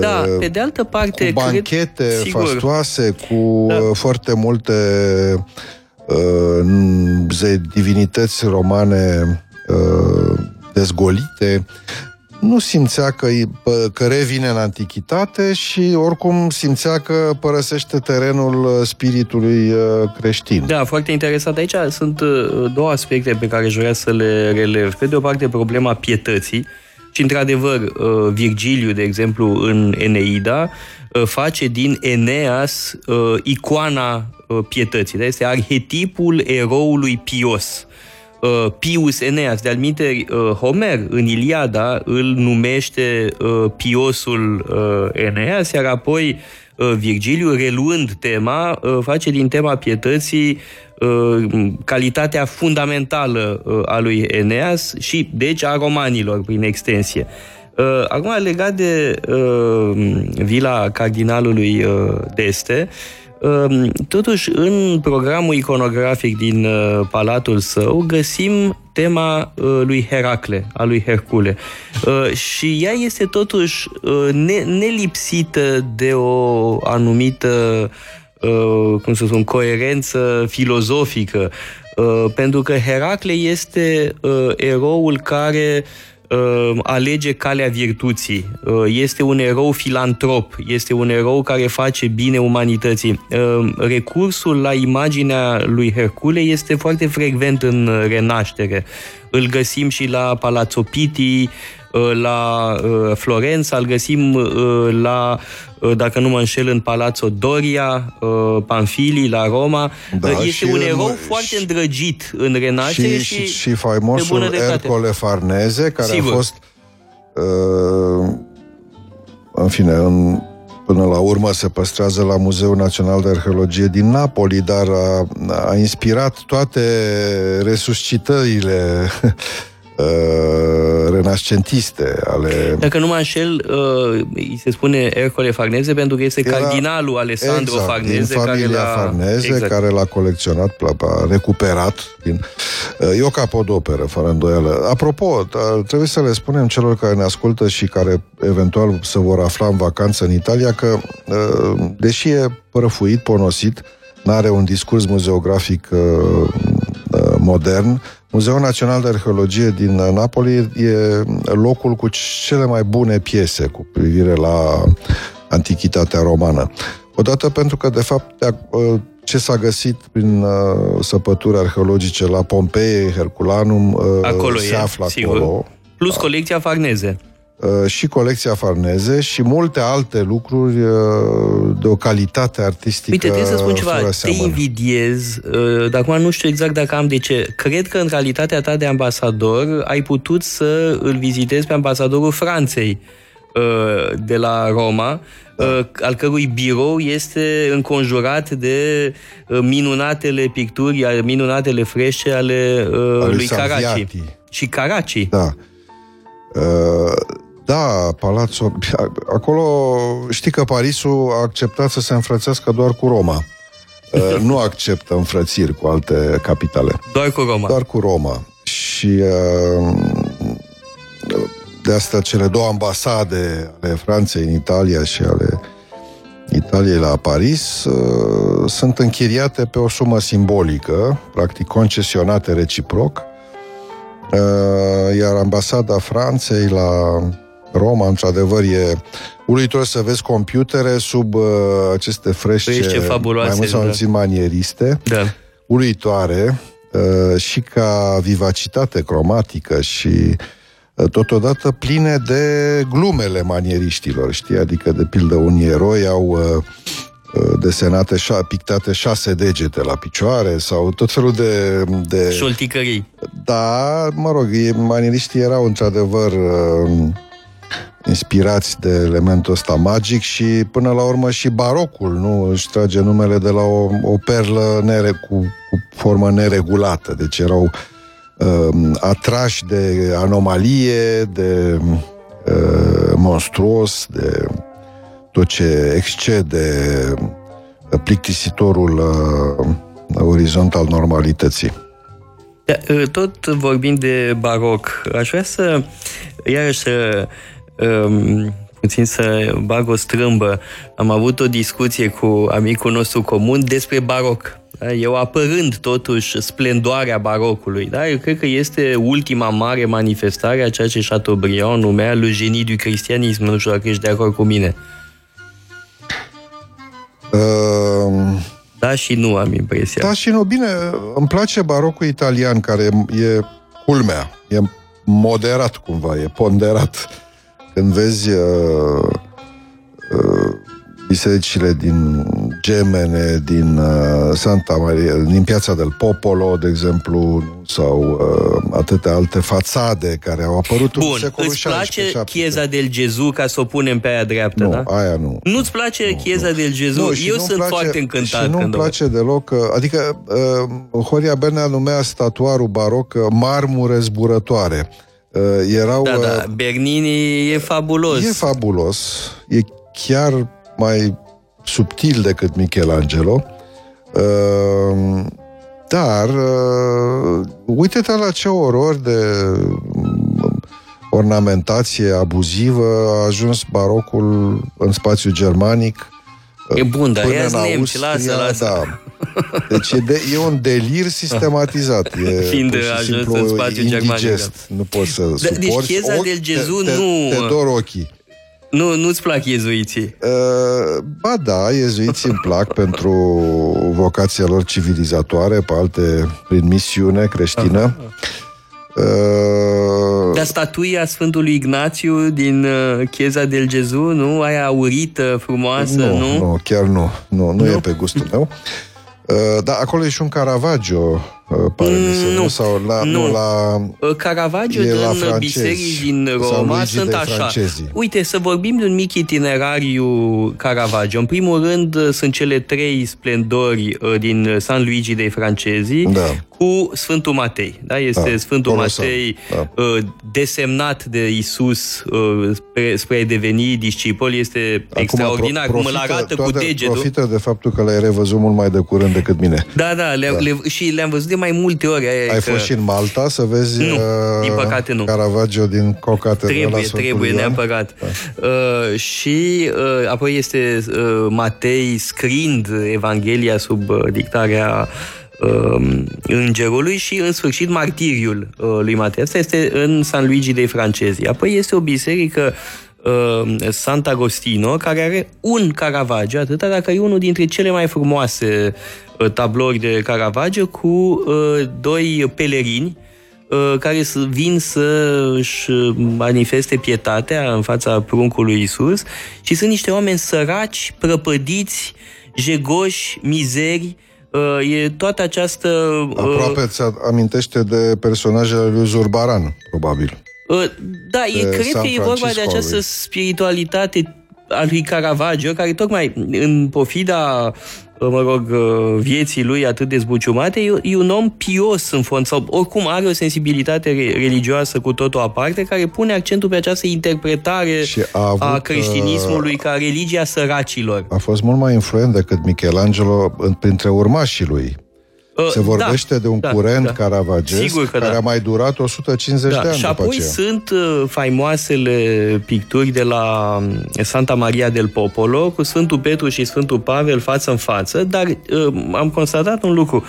Da, pe de altă parte... Cu banchete cred, fastoase, cu da. foarte multe uh, divinități romane uh, dezgolite, nu simțea că, că revine în antichitate și oricum simțea că părăsește terenul spiritului creștin. Da, foarte interesant. Aici sunt două aspecte pe care aș vrea să le relev. Pe de o parte, problema pietății. Și, într-adevăr, Virgiliu, de exemplu, în Eneida, face din Eneas icoana pietății. Este arhetipul eroului pios. Pius Eneas. De-al minteri, Homer, în Iliada, îl numește piosul Eneas, iar apoi Virgiliu, reluând tema, face din tema pietății calitatea fundamentală a lui Eneas și, deci, a romanilor, prin extensie. Acum, legat de vila cardinalului d'Este, totuși, în programul iconografic din palatul său, găsim tema lui Heracle, a lui Hercule. Și ea este totuși nelipsită de o anumită, cum să spun, coerență filozofică. Pentru că Heracle este eroul care alege calea virtuții. Este un erou filantrop, este un erou care face bine umanității. Recursul la imaginea lui Hercule este foarte frecvent în Renaștere. îl găsim și la Palazzo Pitti, la Florența, îl găsim la, dacă nu mă înșel, în Palazzo Doria, Pamfili, la Roma. Da, este un erou în, foarte îndrăgit în Renaștere. Și, și, și, și faimosul Ercole Farnese, care sigur. a fost, în fine, în, până la urmă se păstrează la Muzeul Național de Arheologie din Napoli, dar a, a inspirat toate resuscitările renascentiste ale... Dacă nu mă înșel, îi se spune Ercole Farnese pentru că este Era... cardinalul Alessandro exact, Farnese, din familia care Farnese, exact. care l-a colecționat, l-a recuperat. Din... E o capodoperă, fără îndoială. Apropo, trebuie să le spunem celor care ne ascultă și care eventual se vor afla în vacanță în Italia că, deși e prăfuit, ponosit, n-are un discurs muzeografic modern, Muzeul Național de Arheologie din Napoli e locul cu cele mai bune piese cu privire la antichitatea romană. Odată pentru că, de fapt, ce s-a găsit prin săpături arheologice la Pompeii, Herculanum, acolo se e, află sigur. acolo. Plus da. colecția Farnese. Și colecția Farnese și multe alte lucruri de o calitate artistică. Uite, trebuie să spun ceva, te invidiez, dar acum nu știu exact dacă am de ce. Cred că în calitatea ta de ambasador ai putut să îl vizitezi pe ambasadorul Franței de la Roma, da. al cărui birou este înconjurat de minunatele picturi, minunatele frește ale, ale lui Carracci. Și Carracci. Da. Da, Palazzo... Acolo știi că Parisul a acceptat să se înfrățească doar cu Roma. Nu acceptă înfrățiri cu alte capitale. Doar cu Roma. Doar cu Roma. Și de asta cele două ambasade ale Franței în Italia și ale Italiei la Paris sunt închiriate pe o sumă simbolică, practic concesionate reciproc, iar ambasada Franței la Roma, într-adevăr, e uluitor să vezi computere sub uh, aceste frește, frește fabuloase, mai mult sau puțin manieriste, da. uluitoare uh, și ca vivacitate cromatică și uh, totodată pline de glumele manieriștilor, știi? Adică, de pildă, unii eroi au... Uh, desenate, pictate șase degete la picioare sau tot felul de... de... șolticării. Da, mă rog, manieriștii erau într-adevăr inspirați de elementul ăsta magic și până la urmă și barocul, nu? Își trage numele de la o, o perlă nere, cu, cu formă neregulată, deci erau um, atrași de anomalie, de uh, monstruos, de... tot ce excede plictisitorul uh, orizont al normalității. Da, tot vorbind de baroc, aș vrea să, iarăși să, um, puțin să bag o strâmbă. Am avut o discuție cu amicul nostru comun despre baroc. Da? Eu apărând totuși splendoarea barocului. Da? Eu cred că este ultima mare manifestare a ceea ce Chateaubriand numea le génie du christianism. Nu știu dacă ești de acord cu mine. Da și nu, am impresia. Da și nu, bine, îmi place barocul italian, care e culmea, e moderat cumva, e ponderat. Când vezi uh, uh, bisericile din Gemene, din uh, Santa Maria, din Piazza del Popolo, de exemplu, sau uh, atâtea alte fațade care au apărut Bun, în secolul șaisprezece. Bun, îți place Chiesa del Gesù, ca să o punem pe aia dreaptă, nu, da? Nu, aia nu. Nu-ți place nu, Chiesa nu. del Gesù? Nu, Eu sunt place, foarte încântat. Și nu-mi place deloc, adică uh, Horia Bernea numea statuarul baroc uh, marmure zburătoare. Uh, erau, da, da, Bernini e fabulos. E fabulos, e chiar mai subtil decât Michelangelo, dar uite-te la ce orori de ornamentație abuzivă a ajuns barocul în spațiul germanic. E bun, dar ia-ți nemci, lasă, lasă. Da. Deci e, de, e un delir sistematizat. E Fiind ajuns în spațiul germanic. Nu poți să suporți. Deci Chiesa del Gesù te, nu... Te, te dor ochii. Nu, nu-ți plac iezuiții? Uh, ba da, iezuiții îmi plac pentru vocația lor civilizatoare, pe alte, prin misiune creștină. Uh... Dar statuia Sfântului Ignațiu din Chiesa del Gesù, nu? Aia aurită, frumoasă, nu? Nu, nu chiar nu. Nu, nu, nu? E pe gustul meu. Uh, da, acolo e și un Caravaggio, pare mi se, nu? Sau la, nu. Nu, la... Caravaggio din biserici din Roma sunt așa. Francezii. Uite, să vorbim de un mic itinerariu Caravaggio. În primul rând sunt cele trei splendori din San Luigi dei Francezi, da, cu Sfântul Matei. Da? Este da, Sfântul colosal. Matei da. Desemnat de Iisus spre, spre a deveni discipol. Este acum extraordinar, pro, profită, cum îl arată cu degetul. Profită de faptul că l-ai revăzut mult mai de curând decât mine. Da, da, le, da. Le, și le-am văzut de mai multe ori. Ai că... fost și în Malta să vezi nu, din păcate, nu. Caravaggio din Cocate. Trebuie, trebuie, Ion. Neapărat. Da. Uh, și uh, apoi este uh, Matei scriind Evanghelia sub uh, dictarea uh, îngerului și, în sfârșit, martiriul uh, lui Matei. Asta este în San Luigi dei Francezi. Apoi este o biserică Sant'Agostino, care are un Caravaggio, atâta, dacă e unul dintre cele mai frumoase tablouri de Caravaggio, cu uh, doi pelerini uh, care vin să își manifeste pietatea în fața pruncului Iisus și sunt niște oameni săraci, prăpădiți, jegoși, mizeri. E toată această... Aproape ți amintește de personajele lui Zurbaran, probabil. Da, e, cred San că e vorba de această spiritualitate a lui Caravaggio, care tocmai în pofida, mă rog, vieții lui atât de zbuciumate, e un om pios în fond, sau oricum are o sensibilitate religioasă cu totul aparte, care pune accentul pe această interpretare a, avut, a creștinismului ca religia săracilor. A fost mult mai influent decât Michelangelo printre urmașii lui. Se vorbește da, de un da, curent da. caravagesc care da. a mai durat o sută cincizeci da. de ani. Și apoi sunt faimoasele picturi de la Santa Maria del Popolo cu Sfântul Petru și Sfântul Pavel față în față, dar am constatat un lucru.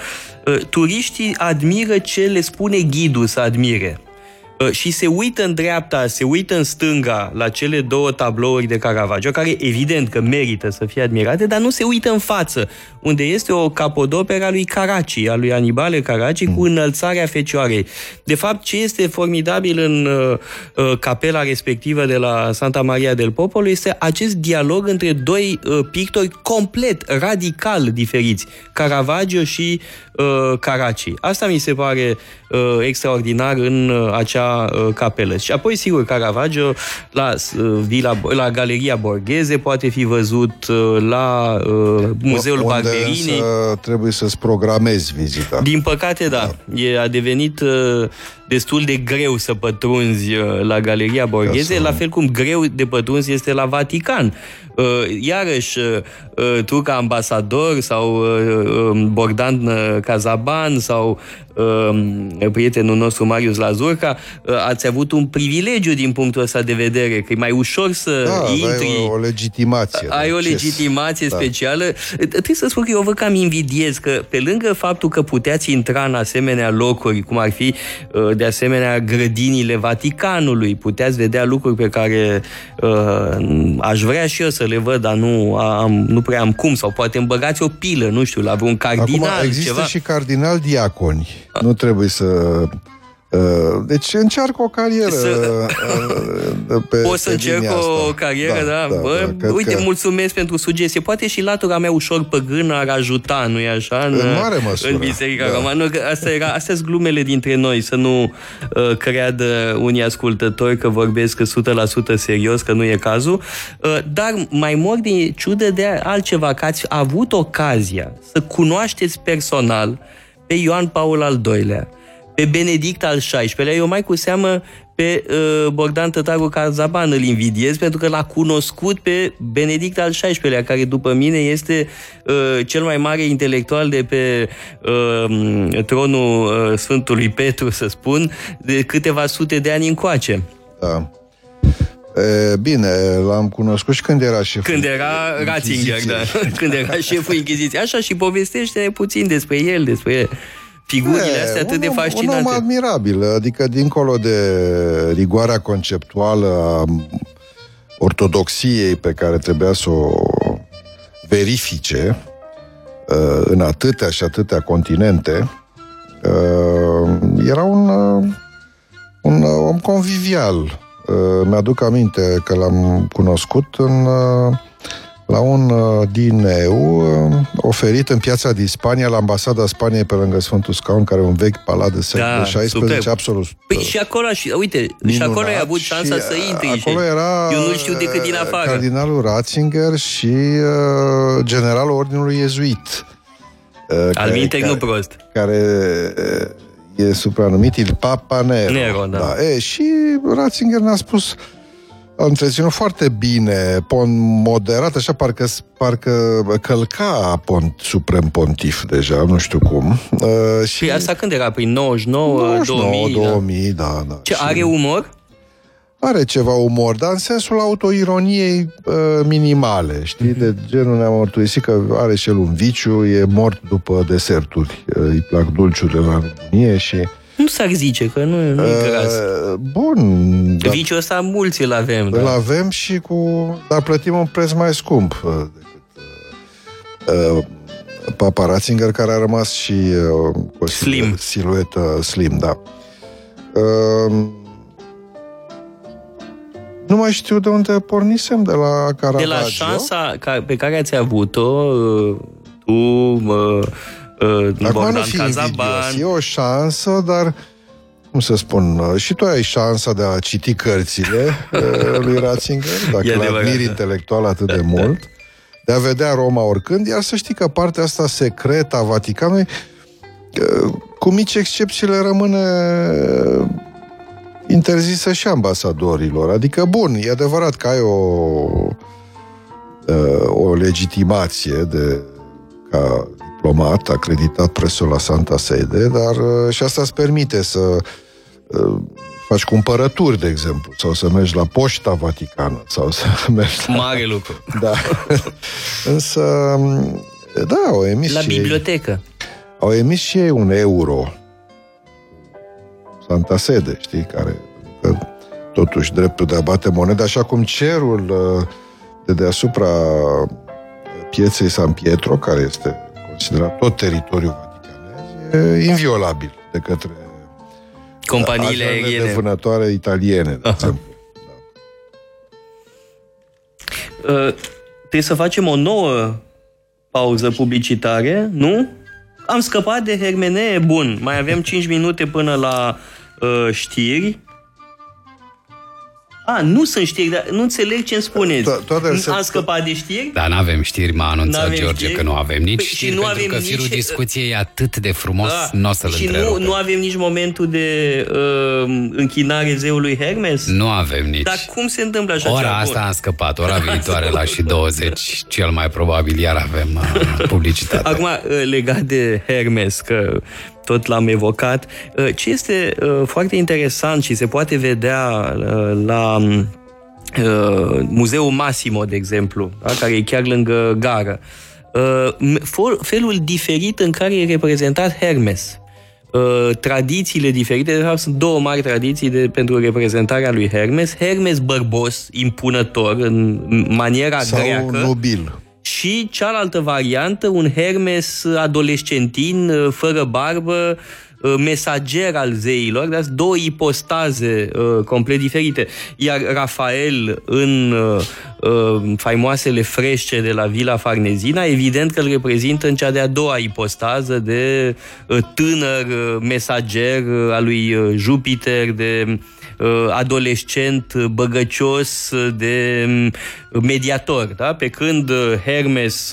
Turiștii admiră ce le spune ghidul să admire și se uită în dreapta, se uită în stânga la cele două tablouri de Caravaggio, care evident că merită să fie admirate, dar nu se uită în față, unde este o capodoperă a lui Carracci, a lui Annibale Carracci, cu Înălțarea Fecioarei. De fapt, ce este formidabil în uh, capela respectivă de la Santa Maria del Popolo este acest dialog între doi uh, pictori complet, radical diferiți, Caravaggio și uh, Carracci. Asta mi se pare uh, extraordinar în uh, acea capelă. Și apoi, sigur, Caravaggio la, la, la Galeria Borghese poate fi văzut, la uh, Muzeul Barberini. Însă trebuie să-ți programezi vizita. Din păcate, da. da. E, a devenit uh, destul de greu să pătrunzi uh, la Galeria Borghese, la fel cum greu de pătrunzi este la Vatican. Uh, iarăși, uh, tu ca ambasador sau uh, Bogdan Cazaban sau uh, prietenul nostru Marius Lazurca, ați avut un privilegiu din punctul ăsta de vedere, că e mai ușor să da, intri. Ai o legitimație. Ai o legitimație da. specială. Trebuie să spun că eu vă cam invidiez, că pe lângă faptul că puteați intra în asemenea locuri, cum ar fi de asemenea grădinile Vaticanului, puteați vedea lucruri pe care aș vrea și eu să le văd, dar nu, am, nu prea am cum, sau poate îmi băgați o pilă, nu știu, la vreun cardinal. Acum există ceva. Și cardinal diaconi. Nu trebuie să... Deci încearcă o carieră să... pe, o să încerc o carieră, da, da. da, Bă, da uite, că... mulțumesc pentru sugestie. Poate și latura mea ușor păgână ar ajuta, nu-i așa? În, în mare măsură. În Biserica da. Romană. Asta era, astea sunt glumele dintre noi, să nu uh, creadă unii ascultători că vorbesc o sută la sută serios, că nu e cazul. Uh, dar mai mor de ciudă de altceva, că ați avut ocazia să cunoașteți personal pe Ioan Paul al doilea-lea, pe Benedict al șaisprezecelea-lea, eu mai cu seamă pe uh, Bogdan Tătaru Cazaban îl invidiez, pentru că l-a cunoscut pe Benedict al șaisprezecelea-lea, care după mine este uh, cel mai mare intelectual de pe uh, tronul uh, Sfântului Petru, să spun, de câteva sute de ani încoace. Da. E, bine, l-am cunoscut și când era șeful Când era Ratzinger, da. Când era șeful Inchiziției. Așa, și povestește puțin despre el, despre el. Figurile astea atât de fascinante. Un om admirabil, adică dincolo de rigoarea conceptuală a ortodoxiei pe care trebuia să o verifice în atâtea și atâtea continente, era un un om convivial. Mi-aduc aminte că l-am cunoscut în, la un dineu oferit în Piața din Spania, la Ambasada Spaniei, pe lângă Sfântul Scaun, care e un vechi palat de secolul șaisprezece, absolut. Păi și acolo, uite, minunat, și acolo ai avut șansa să intri. Acolo era, eu nu știu decât din afară, cardinalul Ratzinger și generalul Ordinului Iezuit. Alminte nu prost. Care... e supranumit Il Papa Nero. Nero da. Da. E, și Ratzinger ne-a spus, a întreținut foarte bine, moderat, așa, parcă, parcă călca pont, suprem pontif deja, nu știu cum. Uh, și păi asta când era? Prin nouăzeci și nouă, două mii da. Da, da. Ce, și... are umor? Are ceva umor, dar în sensul autoironiei uh, minimale, știi? De genul ne-am mărturisit că are și el un viciu, e mort după deserturi. Uh, îi plac dulciurile la nebunie și... Nu s-ar zice, că nu e gras. Uh, bun. Dar... viciul ăsta mulți îl avem. Îl da? avem și cu... dar plătim un preț mai scump uh, decât... Uh, Papa Ratzinger, care a rămas și uh, o slim. siluetă slim, da. Uh, Nu mai știu de unde pornisem, de la Caravaggio. De la șansa pe care ați avut-o, tu, Bogdan Cazaban... E o șansă, dar, cum să spun, și tu ai șansa de a citi cărțile lui Ratzinger, dacă l-admiri intelectual atât de mult, de a vedea Roma oricând, iar să știi că partea asta secretă a Vaticanului, cu mici excepțiile, rămâne... interzisă și ambasadorilor. Adică, bun, e adevărat că ai o, o legitimație de, ca diplomat acreditat presul la Santa Sede, dar și asta îți permite să faci cumpărături, de exemplu, sau să mergi la Poșta Vaticană, sau să mergi la... Mare lucru! Da. Însă, da, au emis la bibliotecă. Ei, au emis și ei un euro Santa Sede, știi, care totuși dreptul de a bate moneda, așa cum cerul de deasupra pieței San Pietro, care este considerat tot teritoriul vaticanez, e inviolabil de către companiile aeriene de vânătoare italiene, de exemplu. Da. Uh, trebuie să facem o nouă pauză publicitare, nu? Am scăpat de hermenee, bun. Mai avem cinci minute până la uh, știri. A, nu sunt știri, dar nu înțeleg ce îmi spuneți. Am scăpat de știri? Da, nu avem știri, m-a anunțat George că nu avem nici știri, pentru că firul discuției e atât de frumos, nu o să-l întrerupem. Și nu avem nici momentul de închinare zeului Hermes? Nu avem nici. Dar cum se întâmplă așa ceva? Ora asta am scăpat, ora viitoare la și douăzeci, cel mai probabil iar avem publicitate. Acum, legat de Hermes, că... tot l-am evocat. Ce este foarte interesant și se poate vedea la Muzeul Massimo, de exemplu, care e chiar lângă gară, felul diferit în care e reprezentat Hermes. Tradițiile diferite, de fapt sunt două mari tradiții de, pentru reprezentarea lui Hermes. Hermes bărbos, impunător, în maniera sau greacă. Sau nobil. Și cealaltă variantă, un Hermes adolescentin, fără barbă, mesager al zeilor, dar două ipostaze uh, complet diferite. Iar Rafael, în uh, faimoasele frește de la Villa Farnesina, evident că îl reprezintă în cea de-a doua ipostază de uh, tânăr uh, mesager uh, al lui Jupiter, de adolescent băgăcios, de mediator, da? Pe când Hermes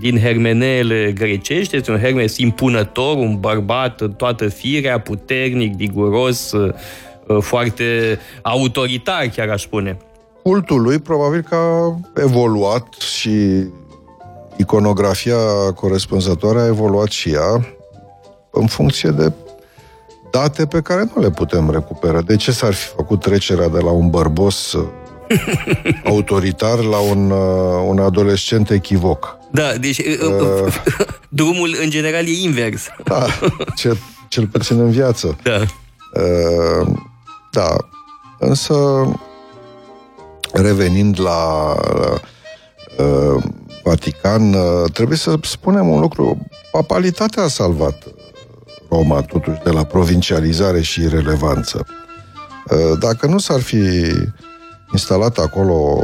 din hermeneele grecești este un Hermes impunător, un bărbat în toată firea, puternic, viguros, foarte autoritar, chiar aș spune. Cultul lui probabil că a evoluat și iconografia corespunzătoare a evoluat și ea în funcție de date pe care nu le putem recupera. De ce s-ar fi făcut trecerea de la un bărbos autoritar la un, un adolescent echivoc? Da, deci uh, drumul în general e invers. Da, cel, cel puțin în viață. Da. Uh, da, însă revenind la uh, Vatican, uh, trebuie să spunem un lucru. Papalitatea a salvat Roma, totuși, de la provincializare și irelevanță. Dacă nu s-ar fi instalat acolo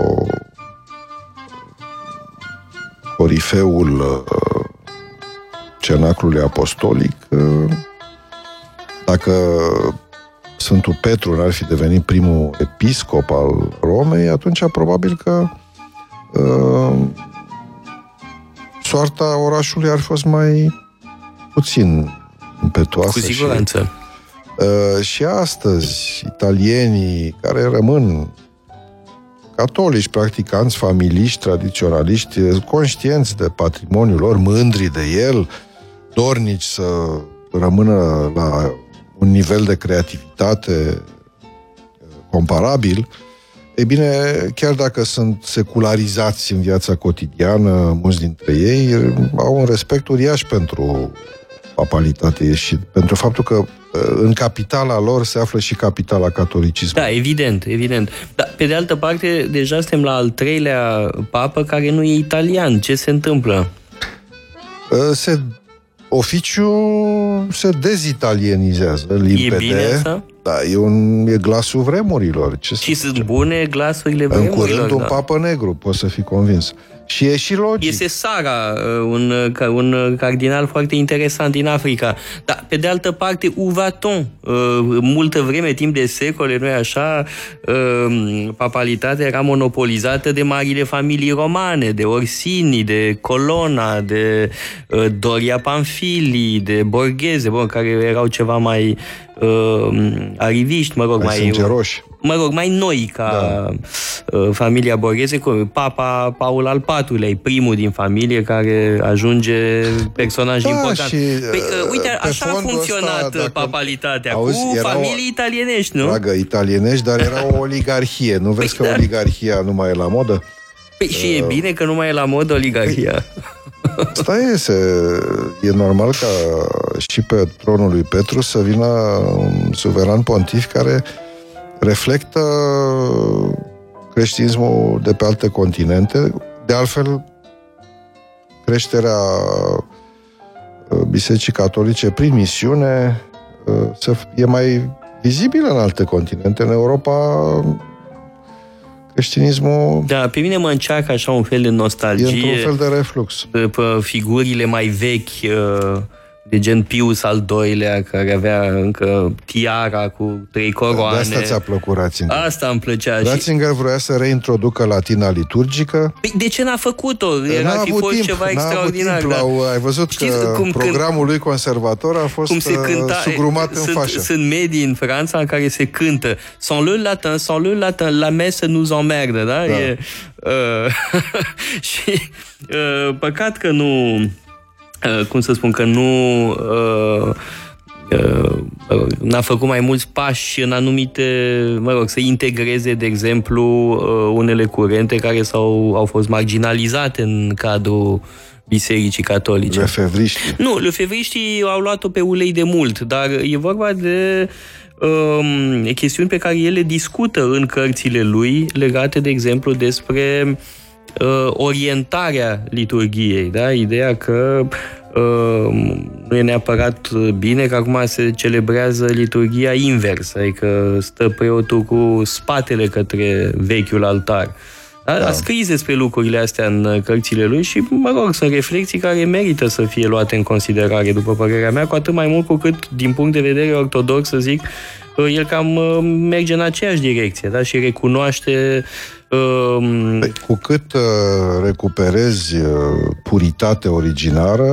orifeul Cenaclului Apostolic, dacă Sfântul Petru n-ar fi devenit primul episcop al Romei, atunci probabil că soarta orașului ar fi fost mai puțin impetuoasă. Cu siguranță. Și, și astăzi, italienii care rămân catolici, practicanți, familiști, tradiționaliști, conștienți de patrimoniul lor, mândri de el, dornici să rămână la un nivel de creativitate comparabil, e bine, chiar dacă sunt secularizați în viața cotidiană, mulți dintre ei au un respect uriaș pentru papalitate și pentru faptul că în capitala lor se află și capitala catolicismului. Da, evident, evident. Dar, pe de altă parte, deja suntem la al treilea papă care nu e italian. Ce se întâmplă? Se, oficiul se dezitalienizează limpede. E bine asta? Da, e, un, e glasul vremurilor. Ce și sunt bune glasurile vremurilor. În curând un da. papă negru, poți să fii convins. Și e și logic. Este Sara, un, un cardinal foarte interesant din Africa. Dar, pe de altă parte, Uvaton, multă vreme, timp de secole, nu-i așa, papalitatea era monopolizată de marile familii romane, de Orsini, de Colonna, de Doria Pamfili, de Borgheze, bă, care erau ceva mai uh, ariviști, mă rog, mai... mai sângeroși. Mă rog, mai noi ca da. familia Borghese, cu Papa Paul al patrulea-lea, primul din familie care ajunge personaj da, important. Și, păi, uite, așa a funcționat ăsta, papalitatea, auzi, cu familii italienești, nu? Dragă, italienești, dar era o oligarhie. Nu vezi păi, că da. oligarhia nu mai e la modă? Păi, și uh, e bine că nu mai e la modă oligarhia. Păi, asta e, se, e normal ca și pe tronul lui Petru să vină un suveran pontif care reflectă creștinismul de pe alte continente. De altfel, creșterea Bisericii Catolice prin misiune e mai vizibilă în alte continente. În Europa, creștinismul... Da, pe mine mă încearcă așa un fel de nostalgie. E într-un fel de reflux. Pe figurile mai vechi... de gen Pius al doilea, care avea încă tiara cu trei coroane. De asta ți-a plăcut Ratzinger. Asta îmi plăcea. Ratzinger și... vroia să reintroducă latina liturgică. Păi de ce n-a făcut-o? Era n-a fi avut fost timp, ceva extraordinar. Timp, dar... Ai văzut știți că cum programul când... lui conservator a fost cum se cânta, sugrumat sunt, în fașă. Sunt medii în Franța în care se cântă Sans le latin, sans le latin, la messe nous emmerde, da? da. E, uh, și uh, păcat că nu... Uh, cum să spun, că nu uh, uh, uh, n-a făcut mai mulți pași în anumite, mă rog, să integreze, de exemplu, uh, unele curente care s-au, au fost marginalizate în cadrul Bisericii Catolice. Lefevriștii. Nu, lefevriștii au luat-o pe ulei de mult, dar e vorba de uh, chestiuni pe care ele discută în cărțile lui, legate, de exemplu, despre orientarea liturgiei, da? Ideea că uh, nu e neapărat bine că acum se celebrează liturgia invers, adică stă preotul cu spatele către vechiul altar. Da? Da. A scris despre lucrurile astea în cărțile lui și, mă rog, sunt reflexii care merită să fie luate în considerare, după părerea mea, cu atât mai mult cu cât, din punct de vedere ortodox, să zic, el cam merge în aceeași direcție, da? Și recunoaște... Um... Cu cât uh, recuperezi uh, puritate originară,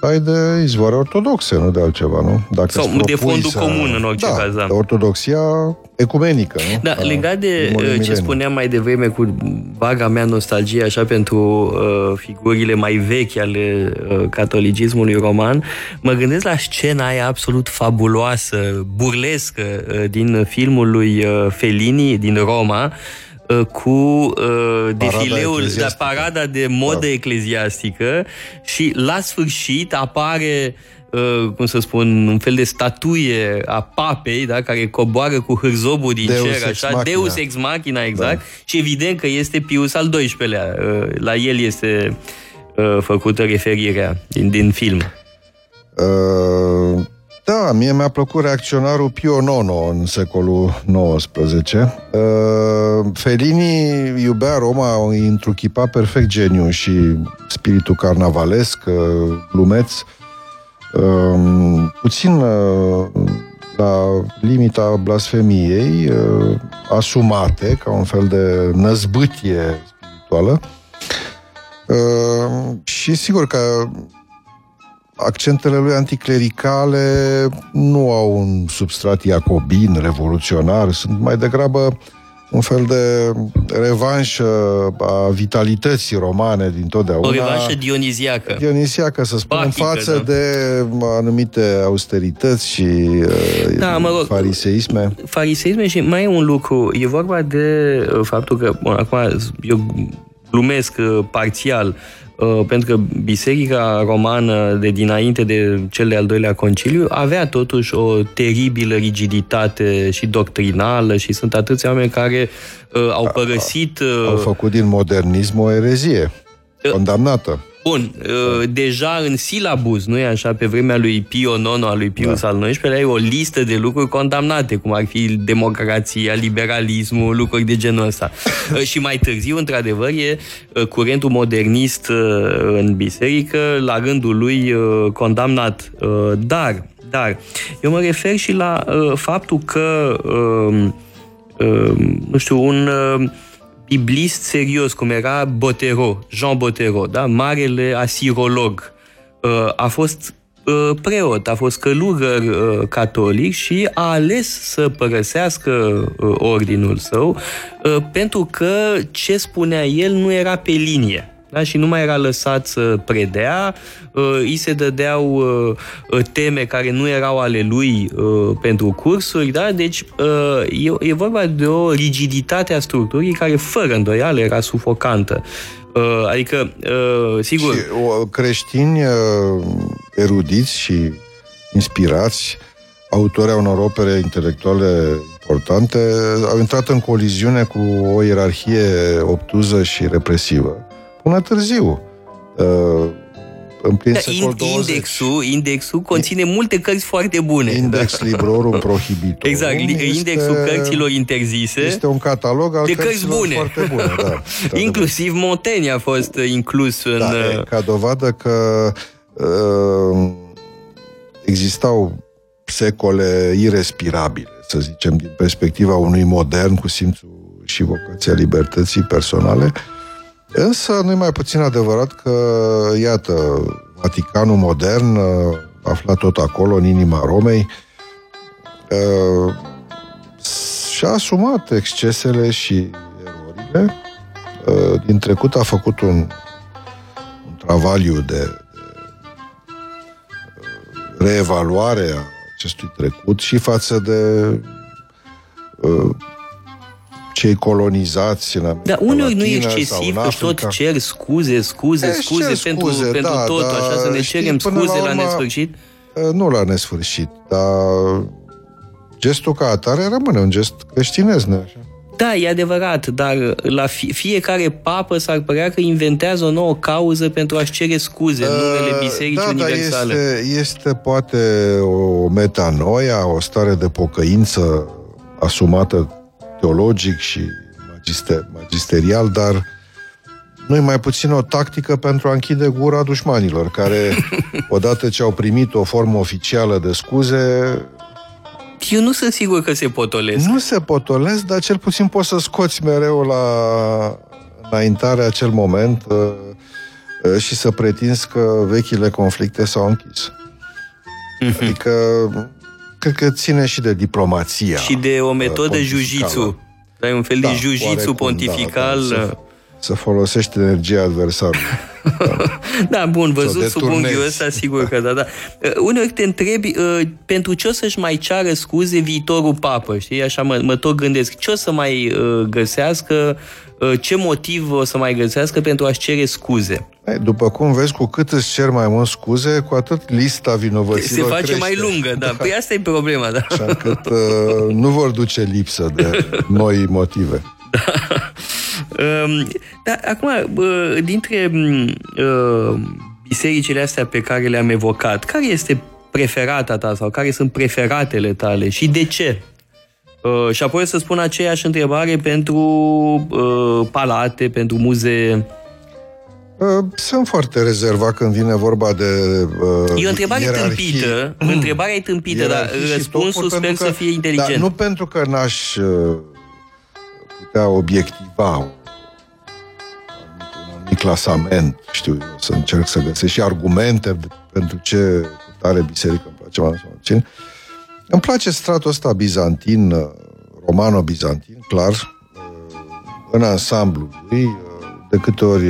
ai de izvoare ortodoxe, nu de altceva, nu? Dacă sau de fondul să... comun, în orice da, caz, da. ortodoxia ecumenică, nu? Da, a, legat de ce spuneam mai devreme cu vaga mea nostalgie, așa, pentru uh, figurile mai vechi ale uh, catolicismului roman, mă gândesc la scena aia absolut fabuloasă, burlescă, uh, din filmul lui uh, Fellini, din Roma, cu uh, defileul, da, parada de modă da. ecleziastică și la sfârșit apare, uh, cum să spun, un fel de statuie a papei, da, care coboară cu hârzobul din Deus cer, așa, machina. Deus ex machina, exact, da. Și evident că este Pius al doisprezecelea-lea, uh, la el este uh, făcută referirea din, din film. Uh... Da, mie mi-a plăcut reacționarul Pio Nono în secolul nouăsprezece. Uh, Fellini iubea Roma, o întruchipa perfect geniu și spiritul carnavalesc, uh, lumeț, uh, puțin uh, la limita blasfemiei, uh, asumate ca un fel de năzbâtie spirituală. Uh, și sigur că accentele lui anticlericale nu au un substrat iacobin, revoluționar, sunt mai degrabă un fel de revanșă a vitalității romane din totdeauna. O revanșă dioniziacă. Dioniziacă, să spun, Batică, în față da. de anumite austerități și da, mă rog, fariseisme. Fariseisme și mai e un lucru, e vorba de faptul că, bun, acum eu glumesc parțial, pentru că Biserica Romană de dinainte de cel de-al doilea conciliu avea totuși o teribilă rigiditate și doctrinală și sunt atâția oameni care uh, au părăsit... Uh, au făcut din modernism o erezie uh, condamnată. Bun, uh, deja în silabus, nu e așa, pe vremea lui Pio Nono, a lui Pius da. al nouăsprezecelea, e o listă de lucruri condamnate, cum ar fi democrația, liberalismul, lucruri de genul ăsta. uh, și mai târziu, într-adevăr, e uh, curentul modernist uh, în biserică, la rândul lui uh, condamnat. Uh, dar, dar, eu mă refer și la uh, faptul că, uh, uh, nu știu, un... Uh, biblist serios, cum era Botero, Jean Botero, da? Marele asirolog, a fost preot, a fost călugăr catolic și a ales să părăsească ordinul său pentru că ce spunea el nu era pe linie. Da? Și nu mai era lăsat să predea, îi se dădeau teme care nu erau ale lui pentru cursuri, da? Deci e vorba de o rigiditate a structurii care fără îndoială era sufocantă. Adică, sigur... Și creștini erudiți și inspirați, autori a unor opere intelectuale importante, au intrat în coliziune cu o ierarhie obtuză și represivă. Până târziu, în plin da, secol douăzeci. Indexul, indexul conține multe cărți foarte bune. Index da. Librorum Prohibitum. Exact, este, indexul cărților interzise. Este un catalog al de cărți bune. Foarte bune. Da, inclusiv Montaigne a fost inclus în... Da, ca dovadă că uh, existau secole irespirabile, să zicem, din perspectiva unui modern cu simțul și vocația libertății personale. Însă nu e mai puțin adevărat că, iată, Vaticanul modern, aflat tot acolo, în inima Romei, și-a asumat excesele și erorile. Din trecut a făcut un, un travaliu de, de reevaluare a acestui trecut și față de... cei colonizați în America. Dar uneori nu e excesiv că tot cer scuze, scuze, e, scuze, scuze pentru, da, pentru totul, da, așa, să ne știi, cerem scuze la, la nesfârșit? Nu la nesfârșit, dar gestul ca atare rămâne un gest creștinesc, nu așa? Da, e adevărat, dar la fiecare papă s-ar părea că inventează o nouă cauză pentru a-și cere scuze în numele Bisericii da, Universale. Da, este, este poate o metanoia, o stare de pocăință asumată teologic și magister, magisterial, dar nu e mai puțin o tactică pentru a închide gura dușmanilor, care, odată ce au primit o formă oficială de scuze... Eu nu sunt sigur că se potolesc. Nu se potolesc, dar cel puțin poți să scoți mereu la înaintare acel moment și să pretinzi că vechile conflicte s-au închis. Adică... Cred că ține și de diplomația. Și de o metodă jiu-jitsu. Ai un fel da, de jiu-jitsu pontifical. Da, da, să folosești energia adversarului. Da. Da, bun, văzut sub unghiul ăsta, sigur că da, da. Uneori te întrebi, uh, pentru ce o să-și mai ceară scuze viitorul papă, știi? Așa mă, mă tot gândesc, ce o să mai uh, găsească, uh, ce motiv o să mai găsească pentru a-și cere scuze? După cum vezi, cu cât îți cer mai mult scuze, cu atât lista vinovăților se face crește. Mai lungă, da. da. Păi asta e problema, da. Așa încât uh, nu vor duce lipsă de noi motive. Da. Dar acum, dintre bisericile astea pe care le-am evocat, care este preferata ta sau care sunt preferatele tale și de ce? Uh, și apoi o să spun aceeași întrebare pentru uh, palate, pentru muzee. Uh, sunt foarte rezervat când vine vorba de uh, E o întrebare ierarhii. tâmpită, întrebarea e tâmpită, ierarhii dar răspunsul sper că, să fie inteligent. Nu pentru că n-aș uh, putea obiectiva un clasament, știu, să încerc să găsesc și argumente pentru ce tare biserică îmi place mai sau ce. Îmi place stratul ăsta bizantin, romano-bizantin, clar, în ansamblu lui, de câte ori...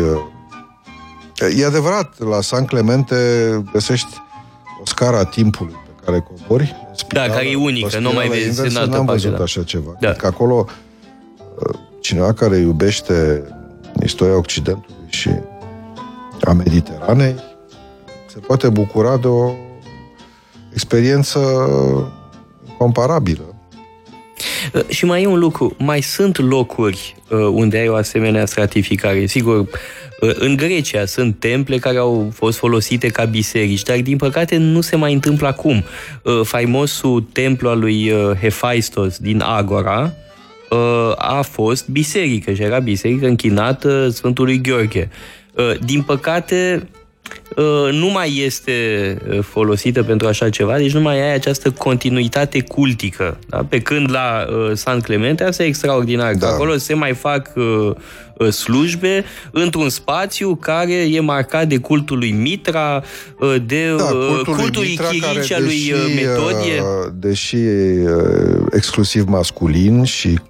E adevărat, la San Clemente găsești o scara timpului pe care cobori. Spirală, da, care e unică, nu mai vezi în altă n-am văzut da. așa ceva. Da. Că acolo, cineva care iubește istoria Occidentului și a Mediteranei, se poate bucura de o experiență comparabilă. Și mai e un lucru, mai sunt locuri unde ai o asemenea stratificare. Sigur, în Grecia sunt temple care au fost folosite ca biserici, dar din păcate nu se mai întâmplă acum. Faimosul templu al lui Hephaistos din Agora a fost biserică și era biserică închinată Sfântului Gheorghe. Din păcate... nu mai este folosită pentru așa ceva, deci nu mai ai această continuitate cultică. Da? Pe când la uh, San Clemente, asta e extraordinar, da. Acolo se mai fac uh, slujbe într-un spațiu care e marcat de cultul lui Mitra, uh, de da, cultul, uh, cultul Chiricea lui Metodie. Deși uh, exclusiv masculin și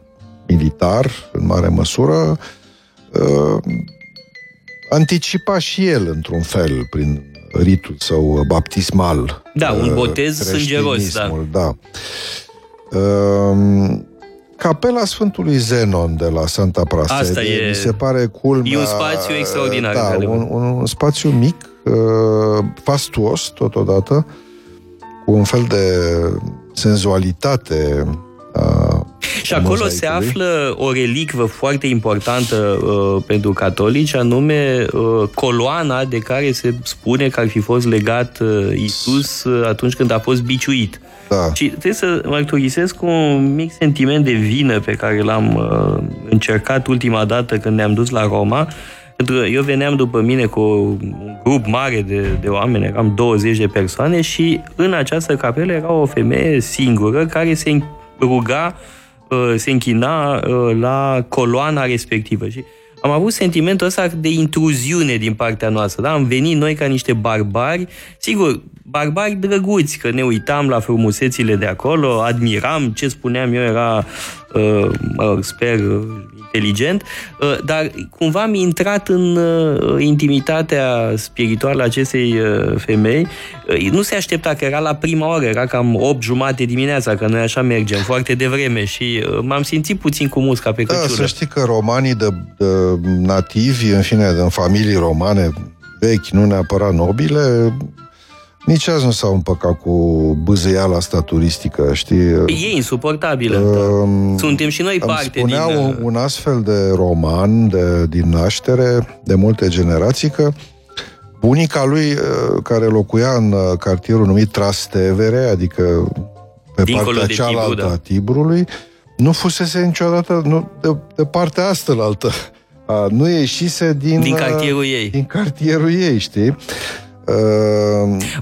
militar, în mare măsură, uh, anticipa și el, într-un fel, prin ritul său baptismal. Da, un botez sângeros, da. da. Capela Sfântului Zenon de la Santa Prassede. Asta e, mi se pare culmea... E un spațiu extraordinar. Da, un, un spațiu mic, fastuos, totodată, cu un fel de senzualitate... Și acolo se află o relicvă foarte importantă uh, pentru catolici, anume uh, coloana de care se spune că ar fi fost legat uh, Iisus uh, atunci când a fost biciuit. Da. Și trebuie să mărturisesc un mic sentiment de vină pe care l-am uh, încercat ultima dată când ne-am dus la Roma. Pentru că eu veneam după mine cu un grup mare de, de oameni, eram douăzeci de persoane și în această capelă era o femeie singură care se ruga, se închina la coloana respectivă. Și am avut sentimentul ăsta de intruziune din partea noastră. Da? Am venit noi ca niște barbari, sigur, barbari drăguți, că ne uitam la frumusețile de acolo, admiram ce spuneam eu, era, sper, inteligent, dar cumva am intrat în intimitatea spirituală a acestei femei. Nu se aștepta, că era la prima oră, era cam opt jumate dimineața, că noi așa mergem foarte devreme și m-am simțit puțin cu musca pe căciulă. Da, să știi că romanii de, de nativi, în fine, în familii romane vechi, nu neapărat nobile, nici azi nu s-au împăcat cu bâzăiala asta turistică, știi? E insuportabilă. Uh, Suntem și noi parte din... Îmi spunea un astfel de roman de, din naștere, de multe generații, că bunica lui, care locuia în cartierul numit Trastevere, adică pe dincolo partea cealaltă Tibru, da. a Tibrului, nu fusese niciodată nu, de, de partea astălaltă. A, nu ieșise din... Din cartierul ei. Din cartierul ei, știi? Deci...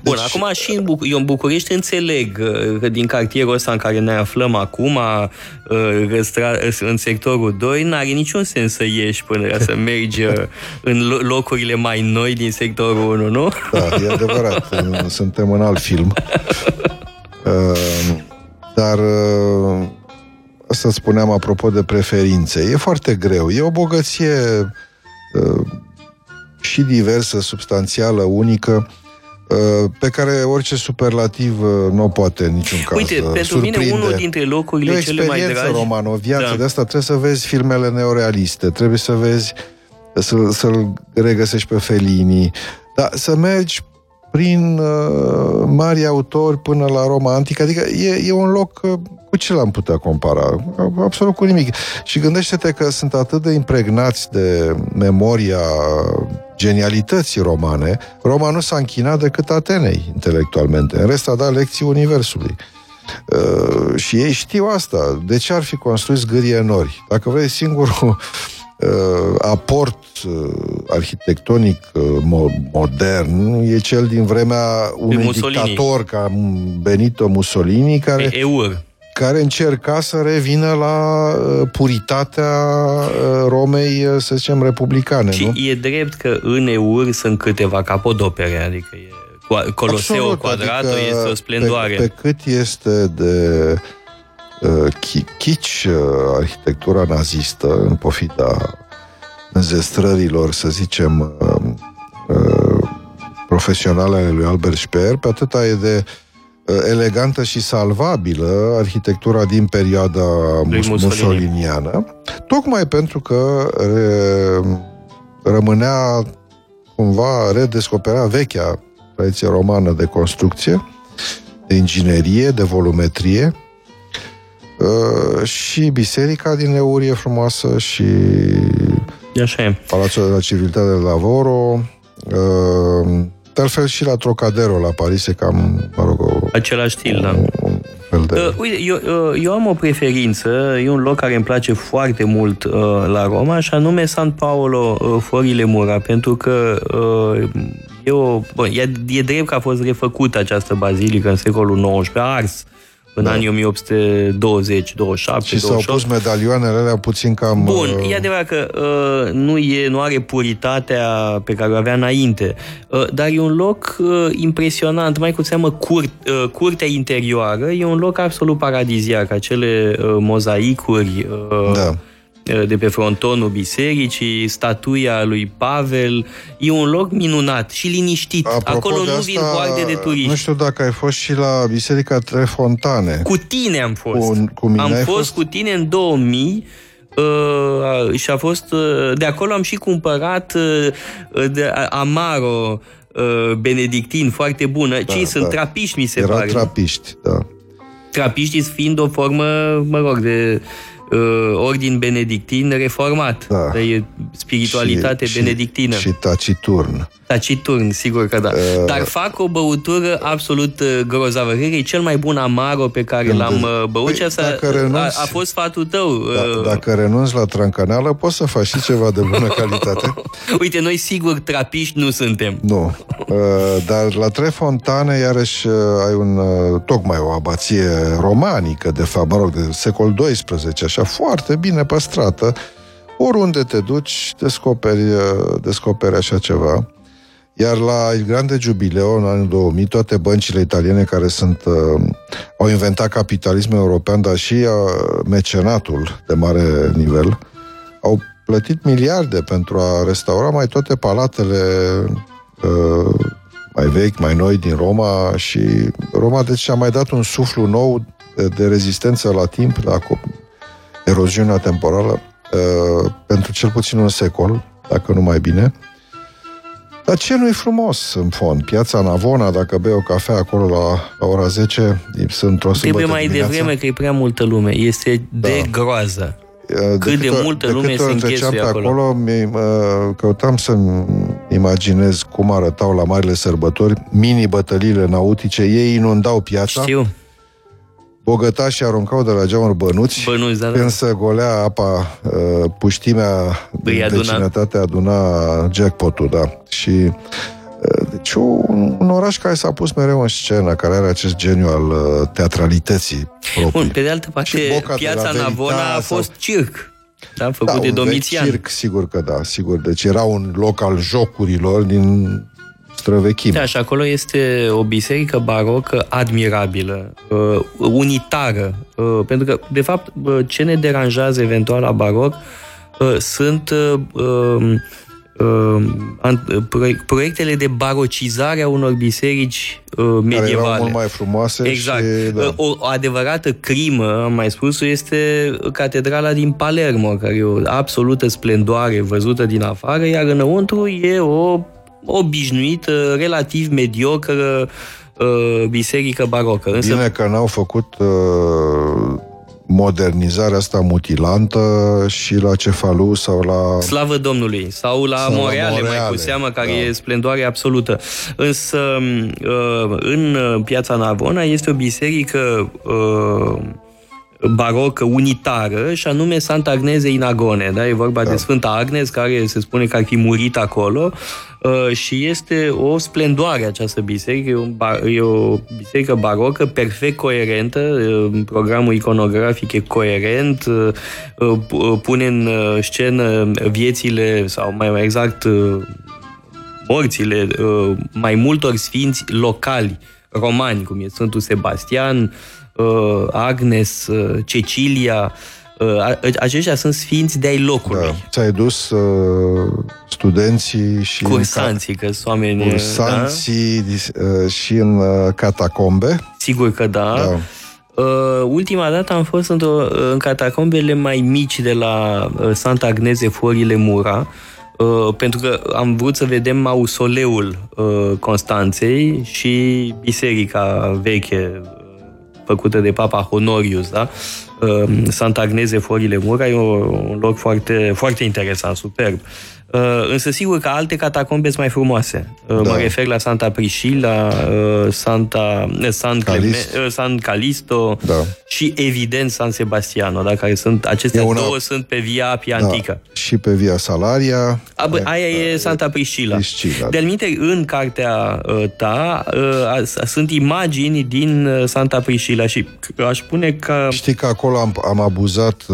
Bun, acum și în Buc- eu în București înțeleg că din cartierul ăsta în care ne aflăm acum, în sectorul doi, n-are niciun sens să ieși până să mergi în locurile mai noi din sectorul unu, nu? Da, e adevărat, suntem în alt film. Dar asta spuneam apropo de preferințe. E foarte greu, e o bogăție... și diversă, substanțială, unică, pe care orice superlativ nu o poate în niciun caz. Uite, pentru surprinde. Mine unul dintre locurile cele mai dragi... experiență romană, o viață da. de asta, trebuie să vezi filmele neorealiste, trebuie să vezi, să, să-l regăsești pe Fellini, dar să mergi prin uh, mari autori până la Roma Antică, adică e, e un loc, uh, cu ce l-am putea compara? Absolut cu nimic. Și gândește-te că sunt atât de impregnați de memoria genialității romane, Roma nu s-a închinat decât Atenei, intelectualmente. În rest a dat lecții universului. Uh, și ei știu asta. De ce ar fi construit zgârie nori? Dacă vrei, singurul uh, aport uh, arhitectonic uh, modern e cel din vremea unui dictator ca Benito Mussolini, care... Eur. care încerca să revină la puritatea Romei, să zicem, republicane. Și nu? E drept că în Eur sunt câteva capodopere, adică e Coloseul Quadrato, adică este o splendoare. Pe, pe cât este de uh, kitsch uh, arhitectura nazistă, în pofida înzestrărilor, să zicem, uh, uh, profesionale ale lui Albert Speer, pe atâta e de elegantă și salvabilă arhitectura din perioada mussoliniană, tocmai pentru că e, rămânea cumva, redescoperea vechea tradiție romană de construcție, de inginerie, de volumetrie, e, și biserica din Eurie frumoasă și Palatul de la Civiltate de Lavoro, e, de altfel și la Trocadero, la Paris, e cam, mă rog, o, același stil, da. Un fel de... uh, uite, eu, eu am o preferință, e un loc care îmi place foarte mult uh, la Roma, și anume San Paolo uh, fuori le mura, pentru că uh, e, o, bă, e, e drept că a fost refăcută această bazilică în secolul nouăsprezece, ars în da. anii o mie opt sute douăzeci - douăzeci și șapte. Și s-au pus medalioanele alea puțin cam... Bun, e adevărat că uh, nu, e, nu are puritatea pe care o avea înainte, uh, dar e un loc uh, impresionant, mai cu seamă curt, uh, curtea interioară, e un loc absolut paradiziac, acele uh, mozaicuri... Uh, da. de pe frontonul bisericii, statuia lui Pavel, e un loc minunat și liniștit. Apropo, acolo nu vin coarte de turiști. Nu știu dacă ai fost și la Biserica Trei Fontane. Cu tine am fost. Cu, cu mine am fost, fost cu tine în două mii. Uh, și a fost uh, de acolo am și cumpărat uh, de, uh, Amaro uh, benedictin, foarte bună. Da, Cei da. sunt trapiști, mi se Era pare. Erau trapiști, da. Trapiștii fiind o formă, mă rog, de ordin benedictin reformat. Da. Dar e spiritualitate și, benedictină. Și, și taciturn. Taciturn, sigur că da. Uh, Dar fac o băutură absolut grozavă. E cel mai bun amaro pe care gândesc. l-am băut. Păi, asta renunți, a, a fost sfatul tău. Da, dacă renunți la trancaneală, poți să faci și ceva de bună calitate. Uite, noi sigur trapiști nu suntem. Nu. Uh, dar la Trei Fontane, iarăși, ai un, tocmai o abație romanică, de fapt, mă rog, de secolul doisprezece, așa, foarte bine păstrată. Oriunde te duci, descoperi, descoperi așa ceva. Iar la Il Grande Giubileo, în anul două mii, toate băncile italiene care sunt, uh, au inventat capitalismul european, dar și uh, mecenatul de mare nivel, au plătit miliarde pentru a restaura mai toate palatele uh, mai vechi, mai noi din Roma, și Roma deci a mai dat un suflu nou de, de rezistență la timp, la eroziunea temporală, uh, pentru cel puțin un secol, dacă nu mai bine. Dar ce nu-i frumos, în fond? Piața Navona, dacă bei o cafea acolo la, la ora zece, într-o sâmbătă Trebuie mai dimineața. Devreme, că e prea multă lume. Este de da. groază. Cât de, de câte, multă de lume se închesuie acolo. acolo mi, căutam să-mi imaginez cum arătau la marile sărbători mini-bătăliile nautice. Ei inundau piața. Știu. Bogătașii aruncau de la geamuri bănuți, bănuți da, da. când se golea apa, puștimea din vecinătate aduna jackpot-ul, da. Și, deci, un oraș care s-a pus mereu în scenă, care are acest geniu al teatralității proprii. Bun, pe de altă parte, piața Navona a fost circ. Da, făcut da, de Domitian. Circ, sigur că da, sigur. Deci era un loc al jocurilor din... Da, și acolo este o biserică barocă admirabilă, uh, unitară, uh, pentru că, de fapt, uh, ce ne deranjează eventual la baroc uh, sunt uh, uh, uh, proiectele de barocizare a unor biserici uh, medievale. Care erau mult mai frumoase. Exact. Și, da. o, o adevărată crimă, am mai spus, este catedrala din Palermo, care e o absolută splendoare văzută din afară, iar înăuntru e o obișnuită, relativ mediocră biserică barocă. Însă... Bine că n-au făcut uh, modernizarea asta mutilantă și la Cefalu sau la... Slavă Domnului! Sau la sau Moreale, la Moreale, mai cu seamă, care da. e splendoare absolută. Însă, în Piața Navona este o biserică barocă unitară și anume Sant'Agnese in Agone. Da? E vorba da. de Sfânta Agnes, care se spune că ar fi murit acolo și este o splendoare această biserică. E o, bar- e o biserică barocă perfect coerentă, programul iconografic e coerent, pune în scenă viețile, sau mai, mai exact morțile mai multor sfinți locali romani, cum e Sfântul Sebastian, Agnes, Cecilia, aceștia sunt sfinți de-ai locului. Da. Ți-ai dus uh, studenții și... Cursanții, ca... că sunt oameni... Cursanții da? și în catacombe. Sigur că da. da. Uh, ultima dată am fost într-o, în catacombele mai mici de la Sant'Agnese fuori le mura, Uh, pentru că am vrut să vedem mausoleul uh, Constanței și biserica veche făcută de Papa Honorius, da? Uh, Sant'Agnese fuori le mura e un loc foarte, foarte interesant, superb. Uh, însă sigur că alte catacombe sunt mai frumoase. Uh, da. Mă refer la Santa Priscilla, la uh, Santa, uh, San, Calist. Cleme, uh, San Calisto da. și evident San Sebastiano, da? Care sunt, acestea una... două sunt pe Via Appia Antică. Da. Și pe Via Salaria. A, bă, aia e Santa Priscilla. Priscilla. De-al minte, în cartea ta uh, sunt imagini din Santa Priscilla și aș spune că... Știi că acolo am, am abuzat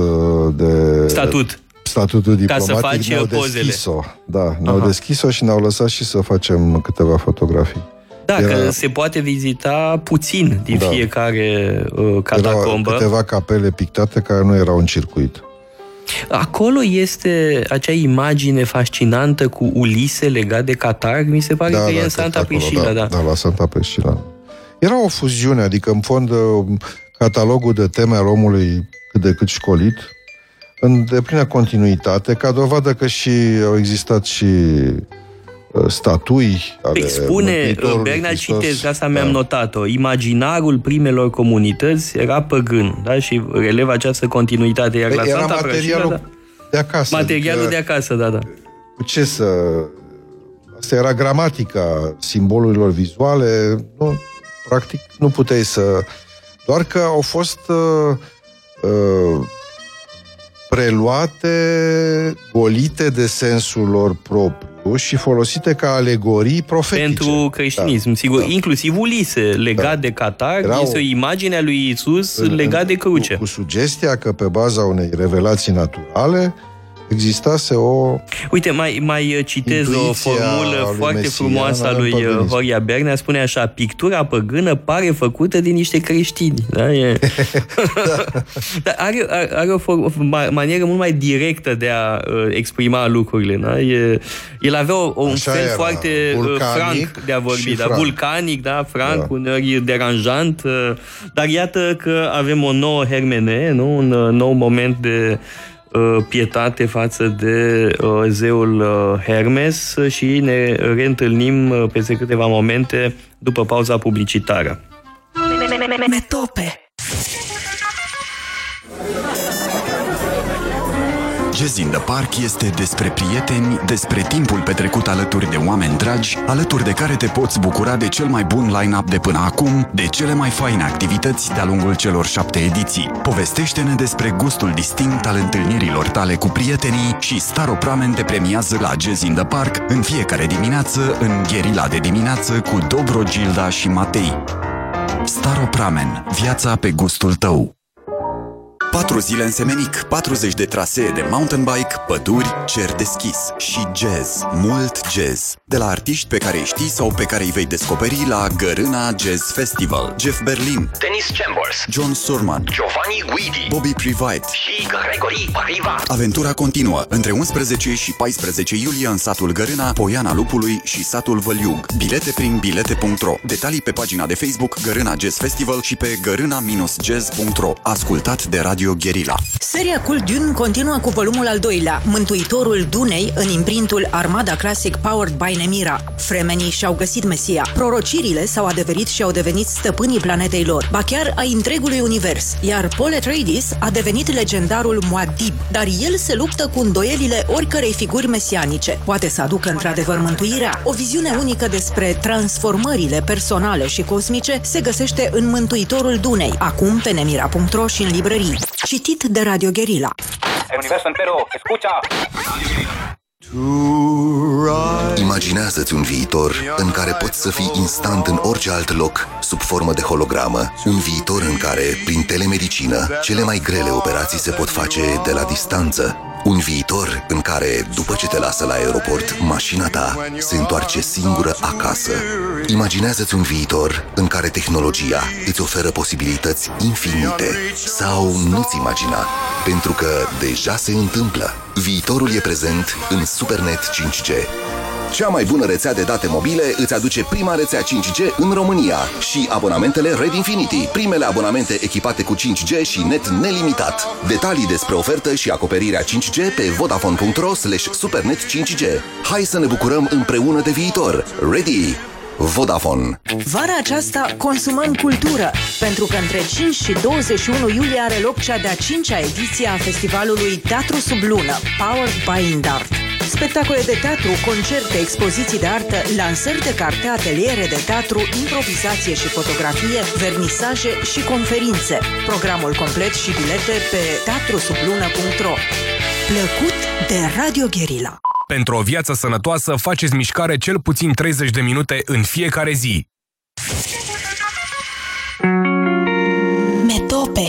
de... Statut. Statutul diplomatic, ne-au deschis-o. Da, ne-au Aha. deschis-o și ne-au lăsat și să facem câteva fotografii. Da, Era... că se poate vizita puțin din da. fiecare uh, catacombă. Erau câteva capele pictate care nu erau în circuit. Acolo este acea imagine fascinantă cu Ulise legat de catarg, mi se pare da, că da, e în Santa Priscilla. Da, da, la Santa Priscilla. Era o fuziune, adică în fond catalogul de teme al omului cât de cât școlit, în deplină continuitate, ca dovadă că și au existat și statui ale Spune, Bernea, citesc, asta mi-am da. notat-o. Imaginarul primelor comunități era păgân, da? Și releva această continuitate. Iar păi la era Santa materialul Prassede, da? de acasă. Materialul adică, de acasă, da, da. Cu ce să... Asta era gramatica simbolurilor vizuale. Nu, practic, nu puteai să... Doar că au fost... Uh, uh, preluate, golite de sensul lor propriu și folosite ca alegorii profetice. Pentru creștinism, da, sigur. Da. Inclusiv Ulise, legat da. de catarg, Era este o imagine a lui Iisus în, legat de cruce. Cu, cu sugestia că pe baza unei revelații naturale existase o... Uite, mai, mai citez o formulă foarte Mesian, frumoasă a lui Horia Bernea, spune așa, pictura păgână pare făcută din niște creștini. Da? E... da. Dar are, are, are o, for- o manieră mult mai directă de a uh, exprima lucrurile. Da? E, el avea o, un așa fel era. foarte franc de a vorbi, da? vulcanic, da? franc, da. uneori deranjant, uh, dar iată că avem o nouă hermene, nu? un uh, nou moment de pietate față de zeul Hermes și ne reîntâlnim peste câteva momente după pauza publicitară. Metope. Jazz in the Park este despre prieteni, despre timpul petrecut alături de oameni dragi, alături de care te poți bucura de cel mai bun line-up de până acum, de cele mai faine activități de-a lungul celor șapte ediții. Povestește-ne despre gustul distinct al întâlnirilor tale cu prietenii și Staropramen te premiază la Jazz in the Park în fiecare dimineață, în Guerilla de dimineață cu Dobro, Gilda și Matei. Staropramen. Viața pe gustul tău. patru zile în Semenic, patruzeci de trasee de mountain bike, păduri, cer deschis și jazz, mult jazz. De la artiști pe care îi știi sau pe care îi vei descoperi la Gărâna Jazz Festival, Jeff Berlin, Dennis Chambers, John Surman, Giovanni Guidi, Bobby Privite și Gregory Pariva. Aventura continuă între unsprezece și paisprezece iulie în satul Gărâna, Poiana Lupului și satul Văliug. Bilete prin bilete punct ro. Detalii pe pagina de Facebook Gărâna Jazz Festival și pe gărâna jazz punct ro. Ascultat de Radio Radio Guerilla. Seria Cool Dune continuă cu volumul al doilea, Mântuitorul Dunei, în imprintul Armada Classic Powered by Nemira. Fremenii și-au găsit Mesia. Prorocirile s-au adeverit și au devenit stăpânii planetei lor, ba chiar a întregului univers. Iar Paul Atreides a devenit legendarul Muad'Dib, dar el se luptă cu îndoielile oricărei figuri mesianice. Poate să aducă într-adevăr mântuirea? O viziune unică despre transformările personale și cosmice se găsește în Mântuitorul Dunei, acum pe nemira punct ro și în librării. Citit de Radio Guerilla. El universo entero, escucha! Imaginează-ți un viitor în care poți să fii instant în orice alt loc, sub formă de hologramă. Un viitor în care, prin telemedicină, cele mai grele operații se pot face de la distanță. Un viitor în care, după ce te lasă la aeroport, mașina ta se întoarce singură acasă. Imaginează-ți un viitor în care tehnologia îți oferă posibilități infinite. Sau nu-ți imagina, pentru că deja se întâmplă. Viitorul e prezent în Supernet cinci G. Cea mai bună rețea de date mobile îți aduce prima rețea cinci G în România și abonamentele Red Infinity, primele abonamente echipate cu cinci G și net nelimitat. Detalii despre ofertă și acoperirea cinci G pe vodafone punct ro slash supernet cinci G. Hai să ne bucurăm împreună de viitor. Ready! Vodafone. Vara aceasta consumăm cultură, pentru că între cinci și douăzeci și unu iulie are loc cea de-a cincea ediție a festivalului Teatru sub Lună, Powered by Indart. Spectacole de teatru, concerte, expoziții de artă, lansări de carte, ateliere de teatru, improvizație și fotografie, vernisaje și conferințe. Programul complet și bilete pe teatru sub lună punct ro. Plăcut de Radio Guerilla. Pentru o viață sănătoasă, faceți mișcare cel puțin treizeci de minute în fiecare zi. Metope.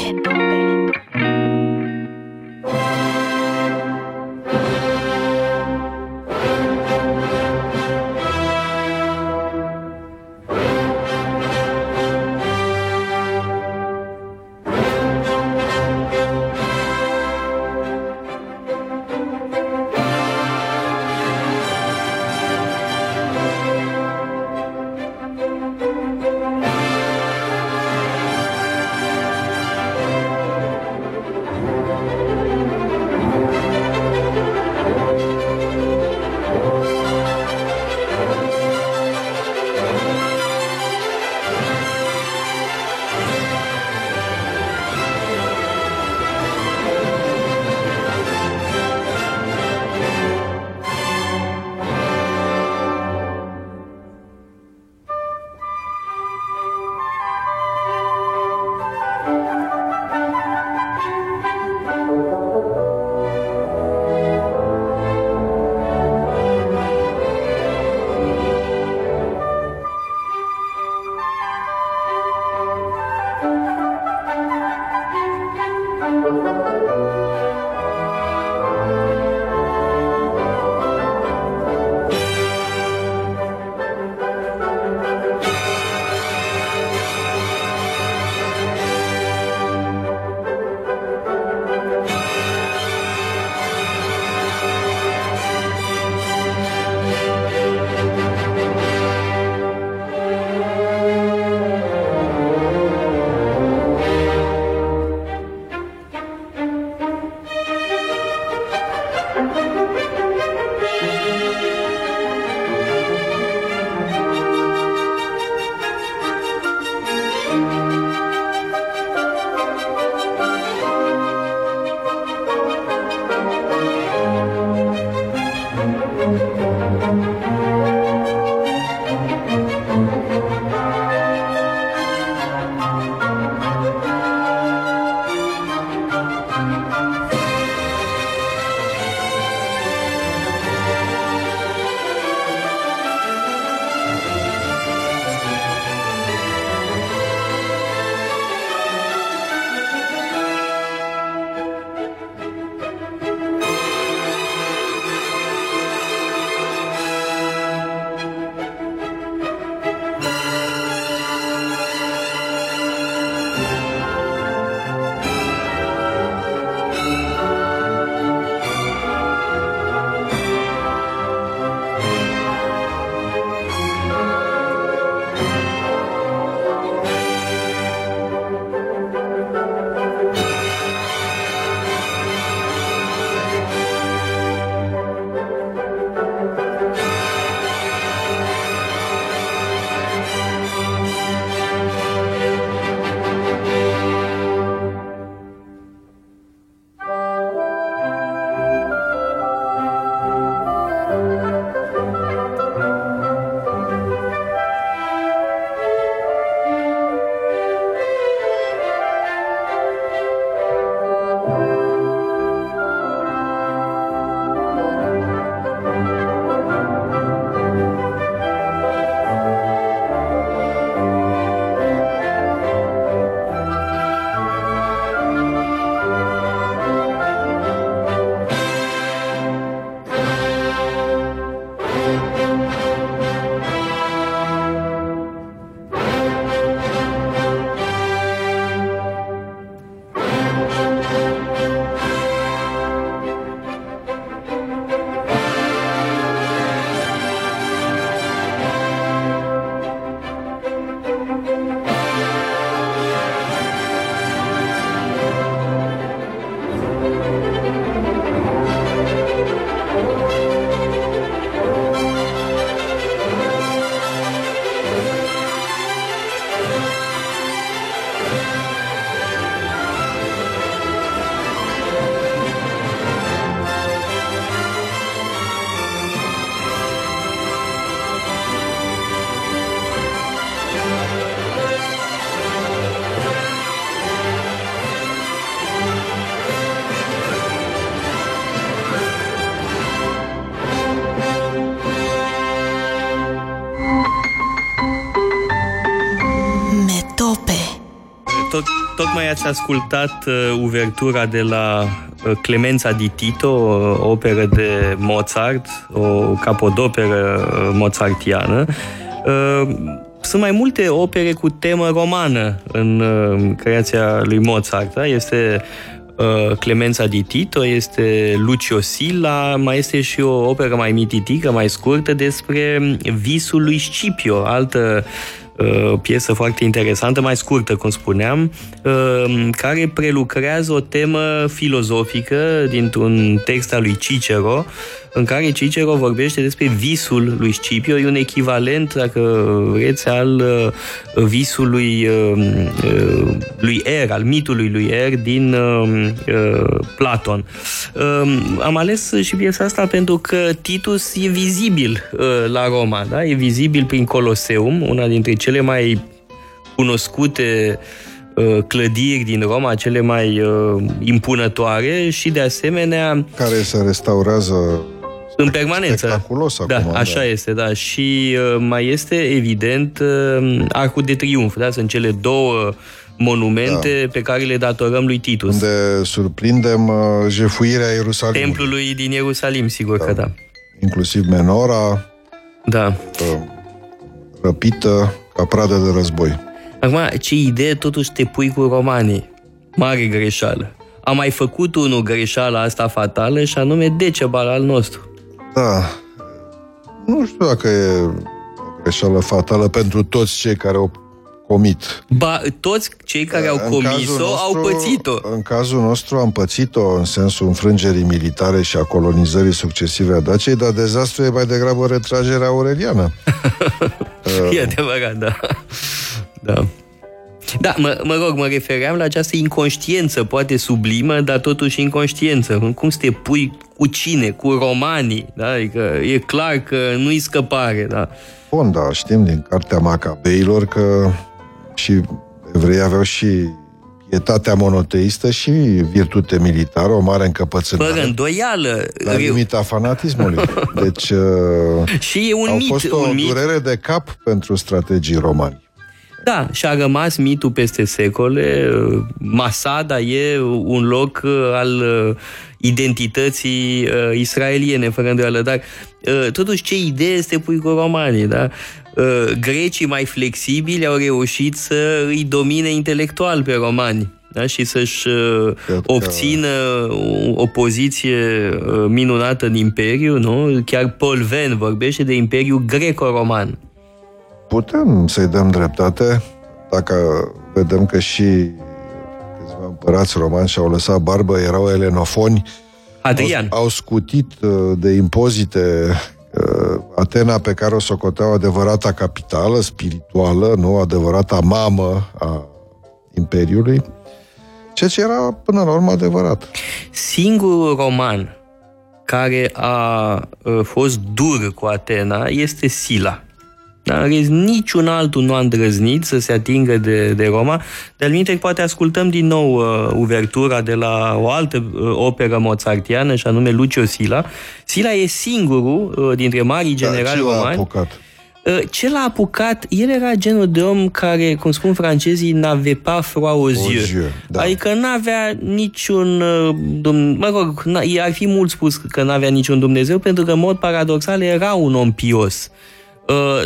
Tocmai ați ascultat uh, uvertura de la Clemența di Tito, o operă de Mozart, o capodoperă mozartiană. Uh, Sunt mai multe opere cu temă romană în uh, creația lui Mozart. Da? Este uh, Clemența di Tito, este Lucio Sila, mai este și o operă mai mititică, mai scurtă, despre visul lui Scipio, altă uh, piesă foarte interesantă, mai scurtă, cum spuneam, uh, care prelucrează o temă filozofică dintr-un text al lui Cicero, în care Cicero vorbește despre visul lui Scipio, e un echivalent, dacă vreți, al visului lui Er, al mitului lui Er din Platon. Am ales și piesa asta pentru că Titus e vizibil la Roma, da? E vizibil prin Coloseum, una dintre cele mai cunoscute clădiri din Roma, cele mai impunătoare și, de asemenea... Care se restaurează... În permanență. Spectaculos acum. Da, așa da. este, da. Și uh, mai este, evident, uh, Arcul de Triunf, da? Sunt cele două monumente da. pe care le datorăm lui Titus. Unde surprindem uh, jefuirea Ierusalimului. Templului din Ierusalim, sigur da. că da. Inclusiv menora, da. uh, răpită ca pradă de război. Acum, ce idee totuși te pui cu romanii? Mare greșeală. A mai făcut unul greșeala asta fatală și anume Decebal al nostru. Da. Nu știu dacă e o greșeală fatală pentru toți cei care o comit. Ba, toți cei care au comis-o au pățit-o. În cazul nostru am pățit-o în sensul înfrângerii militare și a colonizării succesive a Daciei, dar dezastru e mai degrabă retragerea aureliană. E adevărat, da. Da. Da, mă, mă rog, mă refeream la această inconștiență, poate sublimă, dar totuși inconștiență. Cum să te pui cu cine? Cu romanii, da? Adică e clar că nu-i scăpare, da? Bun, da, știm din cartea Macabeilor că și evreii aveau și pietatea monoteistă și virtute militară, o mare încăpățânare. Fără îndoială. La limita fanatismului. Deci și e un au mit, fost o un durere mit. de cap pentru strategii romani. Da, și a rămas mitul peste secole. Masada e un loc al identității israeliene, fără îndoială, dar totuși ce idee este pui cu romanii, da? Grecii mai flexibili au reușit să îi domine intelectual pe romani, da? Și să-și Cred obțină că... o poziție minunată în imperiu, nu? Chiar Paul Venn vorbește de imperiu greco-roman. Putem să-i dăm dreptate dacă vedem că și câțiva împărați romani și-au lăsat barbă, erau elenofoni, Hadrian. Au, au scutit de impozite Atena, pe care o socoteau adevărata capitală spirituală, nu adevărata mamă a imperiului, ceea ce era până la urmă adevărat. Singurul roman care a fost dur cu Atena este Sila. Dar niciun altul nu a îndrăznit să se atingă de, de Roma. De-al minte, poate ascultăm din nou uh, uvertura de la o altă uh, operă mozartiană, și anume Lucio Sila. Sila e singurul uh, dintre marii generali da, romani. Apucat? Uh, ce l-a apucat? El era genul de om care, cum spun francezii, n'avait pas froid aux yeux. Da. Adică n-avea niciun... Uh, mă rog, ar fi mult spus că n-avea niciun Dumnezeu, pentru că, în mod paradoxal, era un om pios.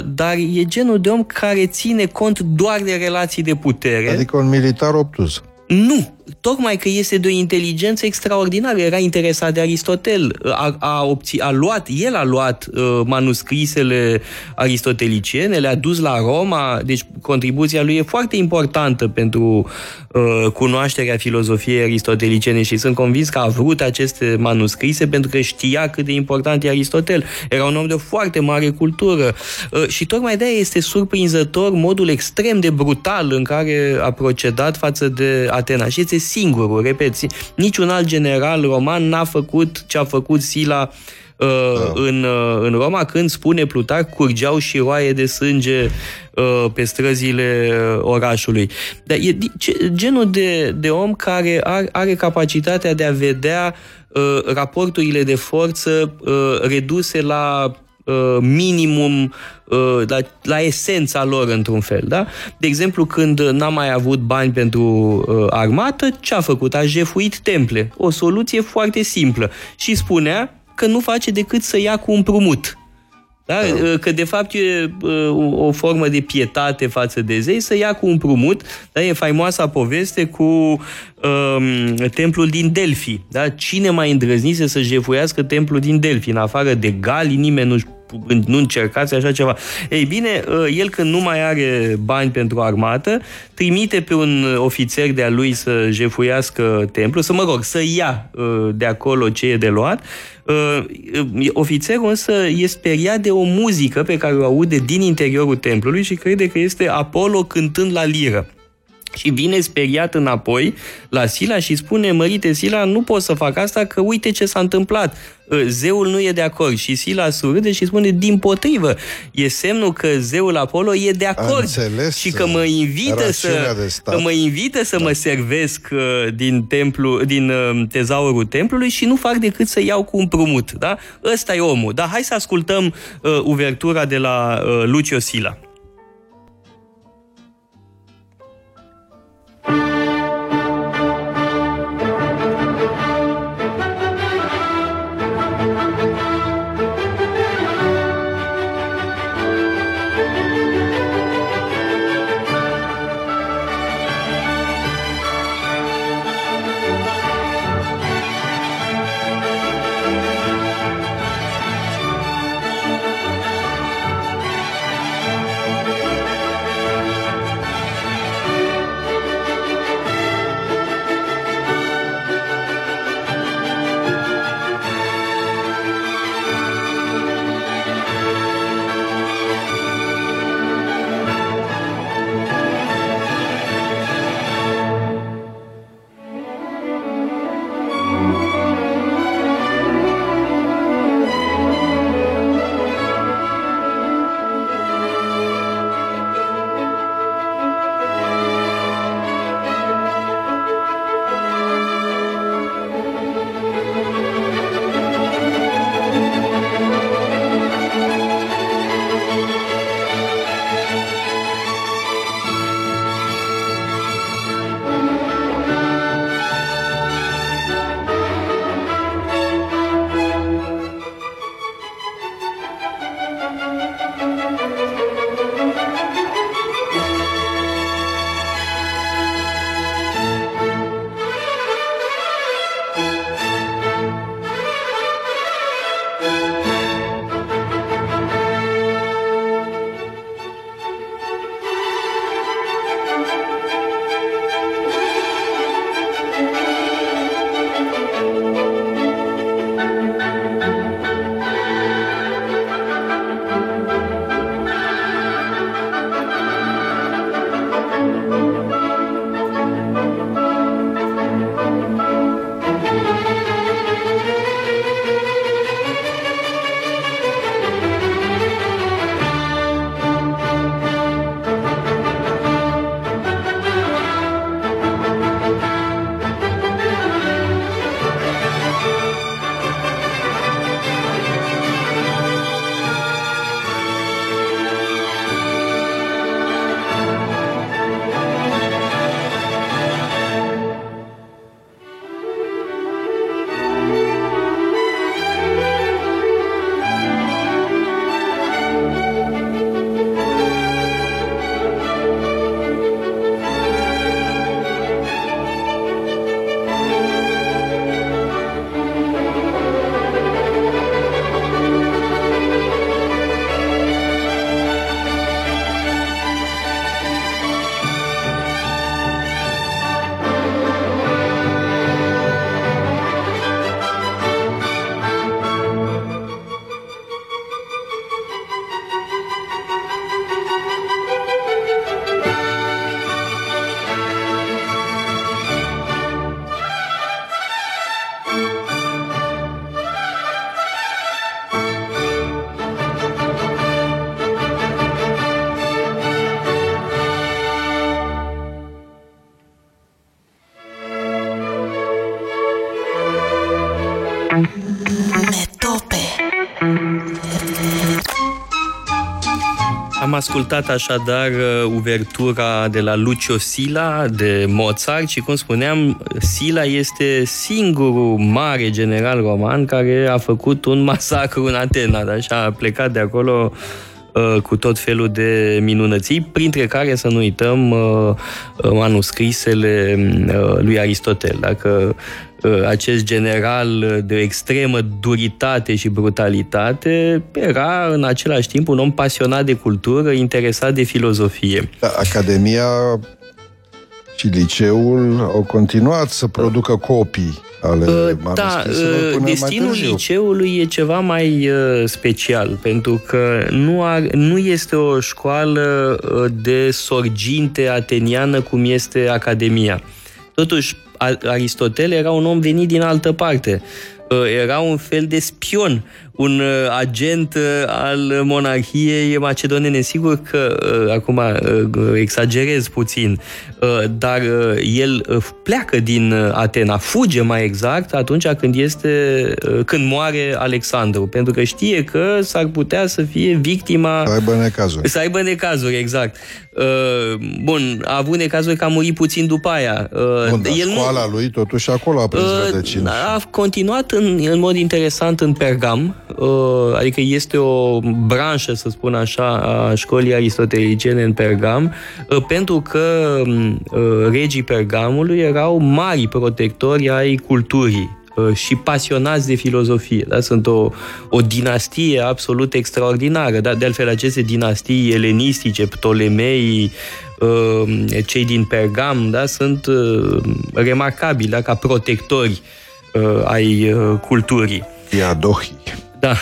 Dar e genul de om care ține cont doar de relații de putere. Adică un militar obtuz. Nu, tocmai că este de o inteligență extraordinară. Era interesat de Aristotel, a, a, obțin, a luat, el a luat uh, manuscrisele aristoteliciene, le-a dus la Roma, deci contribuția lui e foarte importantă pentru uh, cunoașterea filozofiei aristoteliciene și sunt convins că a vrut aceste manuscrise pentru că știa cât de important e Aristotel. Era un om de o foarte mare cultură uh, și tocmai de-aia este surprinzător modul extrem de brutal în care a procedat față de Atena. Și este singurul, repet, niciun alt general roman n-a făcut ce a făcut Sila uh, da. în, uh, în Roma, când, spune Plutarh, curgeau șiroaie de sânge uh, pe străzile orașului. Dar e ce, genul de, de om care are, are capacitatea de a vedea uh, raporturile de forță uh, reduse la uh, minimum, uh, la, la esența lor, într-un fel. Da? De exemplu, când n-a mai avut bani pentru uh, armată, ce a făcut? A jefuit temple. O soluție foarte simplă. Și spunea că nu face decât să ia cu împrumut. Da? Că de fapt e o formă de pietate față de zei, să ia cu împrumut. Da? E faimoasa poveste cu um, templul din Delphi. Da? Cine mai îndrăznise să jefuiască templul din Delphi? În afară de gali, nimeni nu-și nu încercați așa ceva. Ei bine, el când nu mai are bani pentru armată, trimite pe un ofițer de-a lui să jefuiască templul, să mă rog, să ia de acolo ce e de luat. Ofițerul însă e speriat de o muzică pe care o aude din interiorul templului și crede că este Apollo cântând la liră. Și vine speriat înapoi la Sila și spune: mărite Sila, nu pot să fac asta, că uite ce s-a întâmplat. Zeul nu e de acord. Și Sila surâde și spune: dimpotrivă, e semnul că zeul Apollo e de acord. Înțeles, și că mă invită să că mă invită să da. mă servesc din templu, din tezaurul templului, și nu fac decât să iau cu împrumut, da? Ăsta e omul. Dar hai să ascultăm uh, uvertura de la uh, Lucio Sila. Am ascultat așadar uvertura de la Lucio Sila de Mozart și, cum spuneam, Sila este singurul mare general roman care a făcut un masacru în Atena, așa, a plecat de acolo cu tot felul de minunății, printre care să nu uităm manuscrisele lui Aristotel. Dacă acest general de extremă duritate și brutalitate era în același timp un om pasionat de cultură, interesat de filozofie. Academia și liceul au continuat să producă copii ale manuscriselor până destinul mai târziu. Liceului e ceva mai special, pentru că nu, ar, nu este o școală de sorginte ateniană cum este Academia. Totuși, Aristotel era un om venit din altă parte. Era un fel de spion, un agent al monarhiei macedonene. Sigur că, acum exagerez puțin, dar el pleacă din Atena, fuge mai exact atunci când, este, când moare Alexandru, pentru că știe că s-ar putea să fie victima... Să aibă necazuri. Să aibă necazuri, exact. Bun, a avut necazuri că a murit puțin după aia. Bun, dar el școala nu... lui totuși acolo a prins rădăcini. A continuat în, în mod interesant în Pergam, adică este o branșă, să spun așa, a școlii aristoteliciene în Pergam, pentru că regii Pergamului erau mari protectori ai culturii și pasionați de filozofie. Da? Sunt o, o dinastie absolut extraordinară. Da? De altfel, aceste dinastii elenistice, Ptolemei, cei din Pergam, da? Sunt remarcabili, da? Ca protectori ai culturii. Diadohi. Da.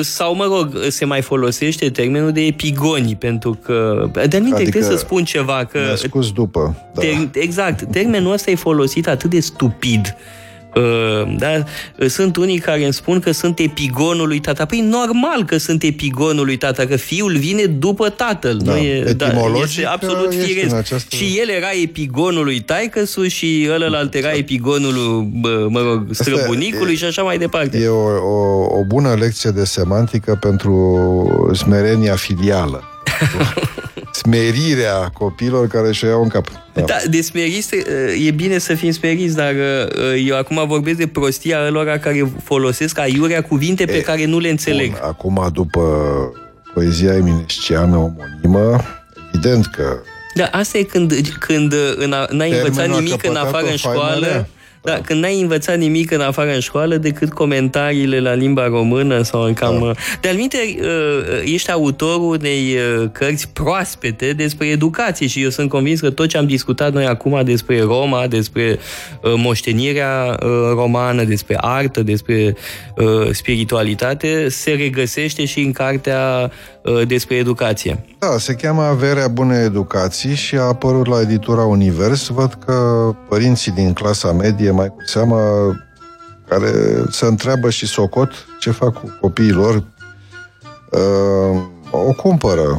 Sau, mă rog, se mai folosește termenul de epigoni, pentru că... De-al minte, adică, trebuie să spun ceva, că... mi-a scus după. Da. Ter- exact. Termenul ăsta e folosit atât de stupid. Da? Sunt unii care îmi spun că sunt epigonul lui tata. Păi normal că sunt epigonul lui tata, că fiul vine după tatăl. Da. Nu e, da, este absolut firesc. Această... Și el era epigonul lui taicăsu și ălălalt era epigonul lui, mă rog, străbunicului e, și așa mai departe. E o, o, o bună lecție de semantică pentru smerenia filială. Smerirea copiilor care și-o iau în cap. Da, da, de smeriți, e bine să fim smeriți, dar eu acum vorbesc de prostia ălora care folosesc aiurea cuvinte pe e, care nu le înțeleg. Bun, acum, după poezia eminesciană omonimă, evident că... Da, asta e când, când n-ai învățat nimic în afară în școală. Da, când n-ai învățat nimic în afară în școală decât comentariile la limba română sau în cam... Da. De-al minte, ești autorul unei cărți proaspete despre educație și eu sunt convins că tot ce am discutat noi acum despre Roma, despre moștenirea romană, despre artă, despre spiritualitate, se regăsește și în cartea despre educație. Da, se cheamă Averea bunei educații și a apărut la editura Univers. Văd că părinții din clasa medie, mai cu seamă, care se întreabă și socot ce fac cu copiii lor, o cumpără în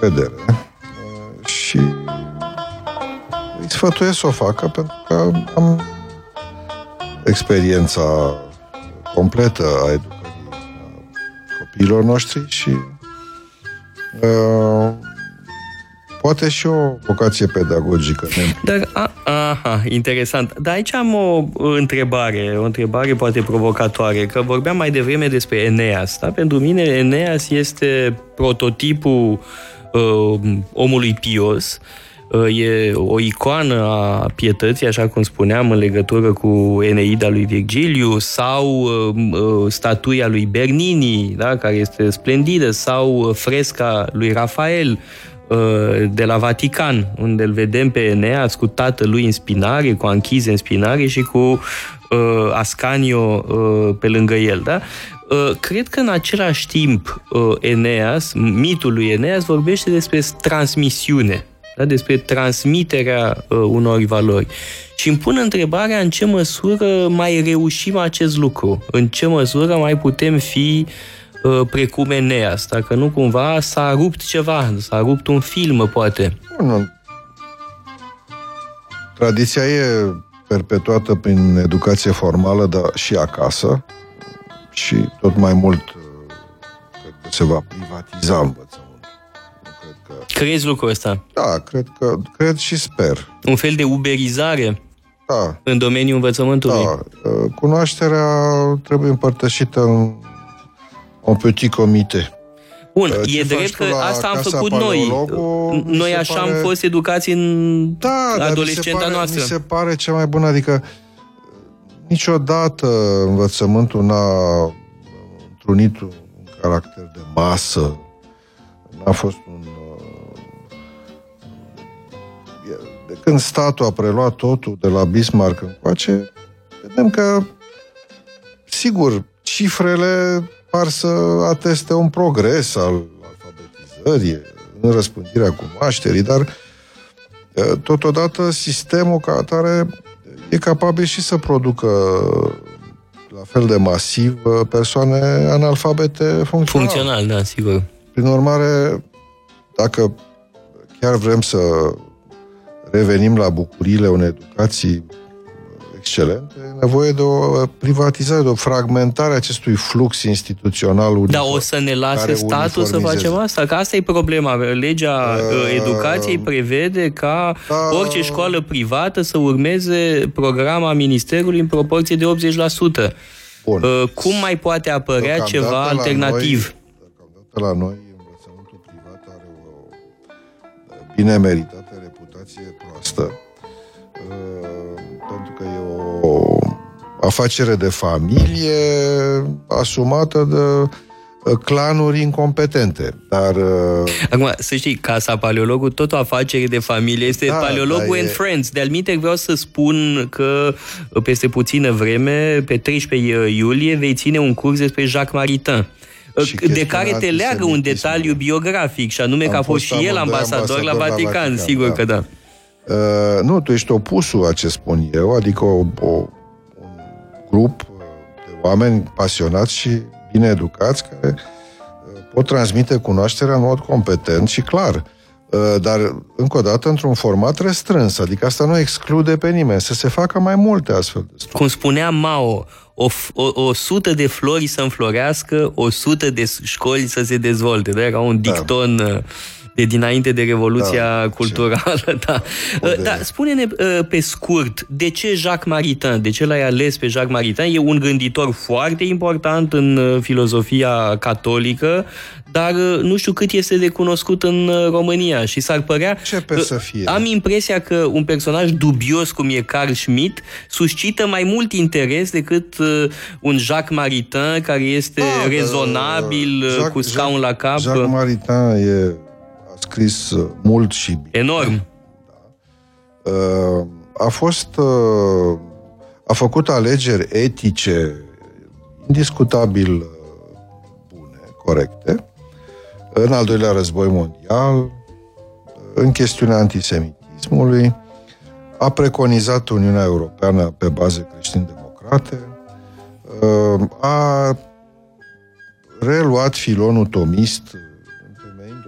credere și îi sfătuiesc să o facă, pentru că am experiența completă a educării copiilor noștri și Uh, poate și o vocație pedagogică. Dar, a, aha, interesant. Dar aici am o întrebare, o întrebare poate provocatoare, că vorbeam mai devreme despre Eneas. Da? Pentru mine Eneas este prototipul uh, omului pios, uh, e o icoană a pietății, așa cum spuneam, în legătură cu Eneida lui Virgiliu, sau uh, statuia lui Bernini, da? Care este splendidă, sau fresca lui Rafael de la Vatican, unde îl vedem pe Eneas cu tatălui în spinare, cu anchize în spinare și cu uh, Ascanio uh, pe lângă el. Da? Uh, cred că în același timp uh, Eneas, mitul lui Eneas vorbește despre transmisiune, da? Despre transmiterea uh, unor valori. Și îmi pun întrebarea în ce măsură mai reușim acest lucru, în ce măsură mai putem fi precum Eneas, dacă nu cumva s-a rupt ceva, s-a rupt un film, poate. Bun. Tradiția e perpetuată prin educație formală, dar și acasă, și tot mai mult cred că se va privatiza învățământul. că... Crezi lucrul ăsta? Da, cred că cred și sper. Un fel de uberizare? Da. În domeniul învățământului? Da. Cunoașterea trebuie împărtășită în un petit comite. Bun, ce e drept că asta am făcut noi. Noi așa pare... am fost educați în da, adolescența mi pare, noastră. Da, mi se pare cea mai bună, adică niciodată învățământul n-a întrunit un caracter de masă. N-a fost un... De când statul a preluat totul de la Bismarck încoace, vedem că, sigur, cifrele par să ateste un progres al alfabetizării, în răspândirea cunoașterii, dar totodată sistemul ca atare e capabil și să producă la fel de masiv persoane analfabete funcționale. Funcțional, da, sigur. Prin urmare, dacă chiar vrem să revenim la bucuriile unei educații excelente, e nevoie de o privatizare, de o fragmentare a acestui flux instituțional uniform. Dar o să ne lase statul să facem asta? Că asta e problema. Legea uh, educației prevede ca uh, orice școală privată să urmeze programa Ministerului în proporție de optzeci la sută. Bun. Uh, cum mai poate apărea Deocamdată ceva alternativ? La noi, la noi, învățământul privat are o bine meritată reputație proastă. Uh, pentru că e o afacere de familie asumată de clanuri incompetente. Dar... Acum, să știi, Casa Paleologului, tot o afacere de familie, este da, Paleologul da, and e... Friends. De-al minte, vreau să spun că peste puțină vreme, pe treisprezece iulie, vei ține un curs despre Jacques Maritain, de care te leagă un detaliu biografic, și anume că a fost și el ambasador la Vatican. Sigur că da. Uh, nu, tu ești opusul a ce spun eu, adică o, o, un grup de oameni pasionați și bine educați care pot transmite cunoașterea în mod competent și clar, uh, dar încă o dată într-un format restrâns, adică asta nu exclude pe nimeni, să se facă mai multe astfel de studii. Cum spunea Mao, o, o, o sută de flori să înflorească, o sută de școli să se dezvolte, da? Era un dicton... Da. De dinainte de Revoluția da, culturală, ce... da. Dar spune-ne pe scurt, de ce Jacques Maritain? De ce l-ai ales pe Jacques Maritain? E un gânditor foarte important în filozofia catolică, dar nu știu cât este de cunoscut în România și s-ar părea... Începe să fie. Am impresia că un personaj dubios cum e Carl Schmitt suscită mai mult interes decât un Jacques Maritain care este da, rezonabil, Jacques, cu scaun la cap. Jacques Maritain e... scris mult și bine. Enorm. Da. A fost... A făcut alegeri etice indiscutabil bune, corecte, în al doilea război mondial, în chestiunea antisemitismului, a preconizat Uniunea Europeană pe baze creștin-democrate, a reluat filonul tomist,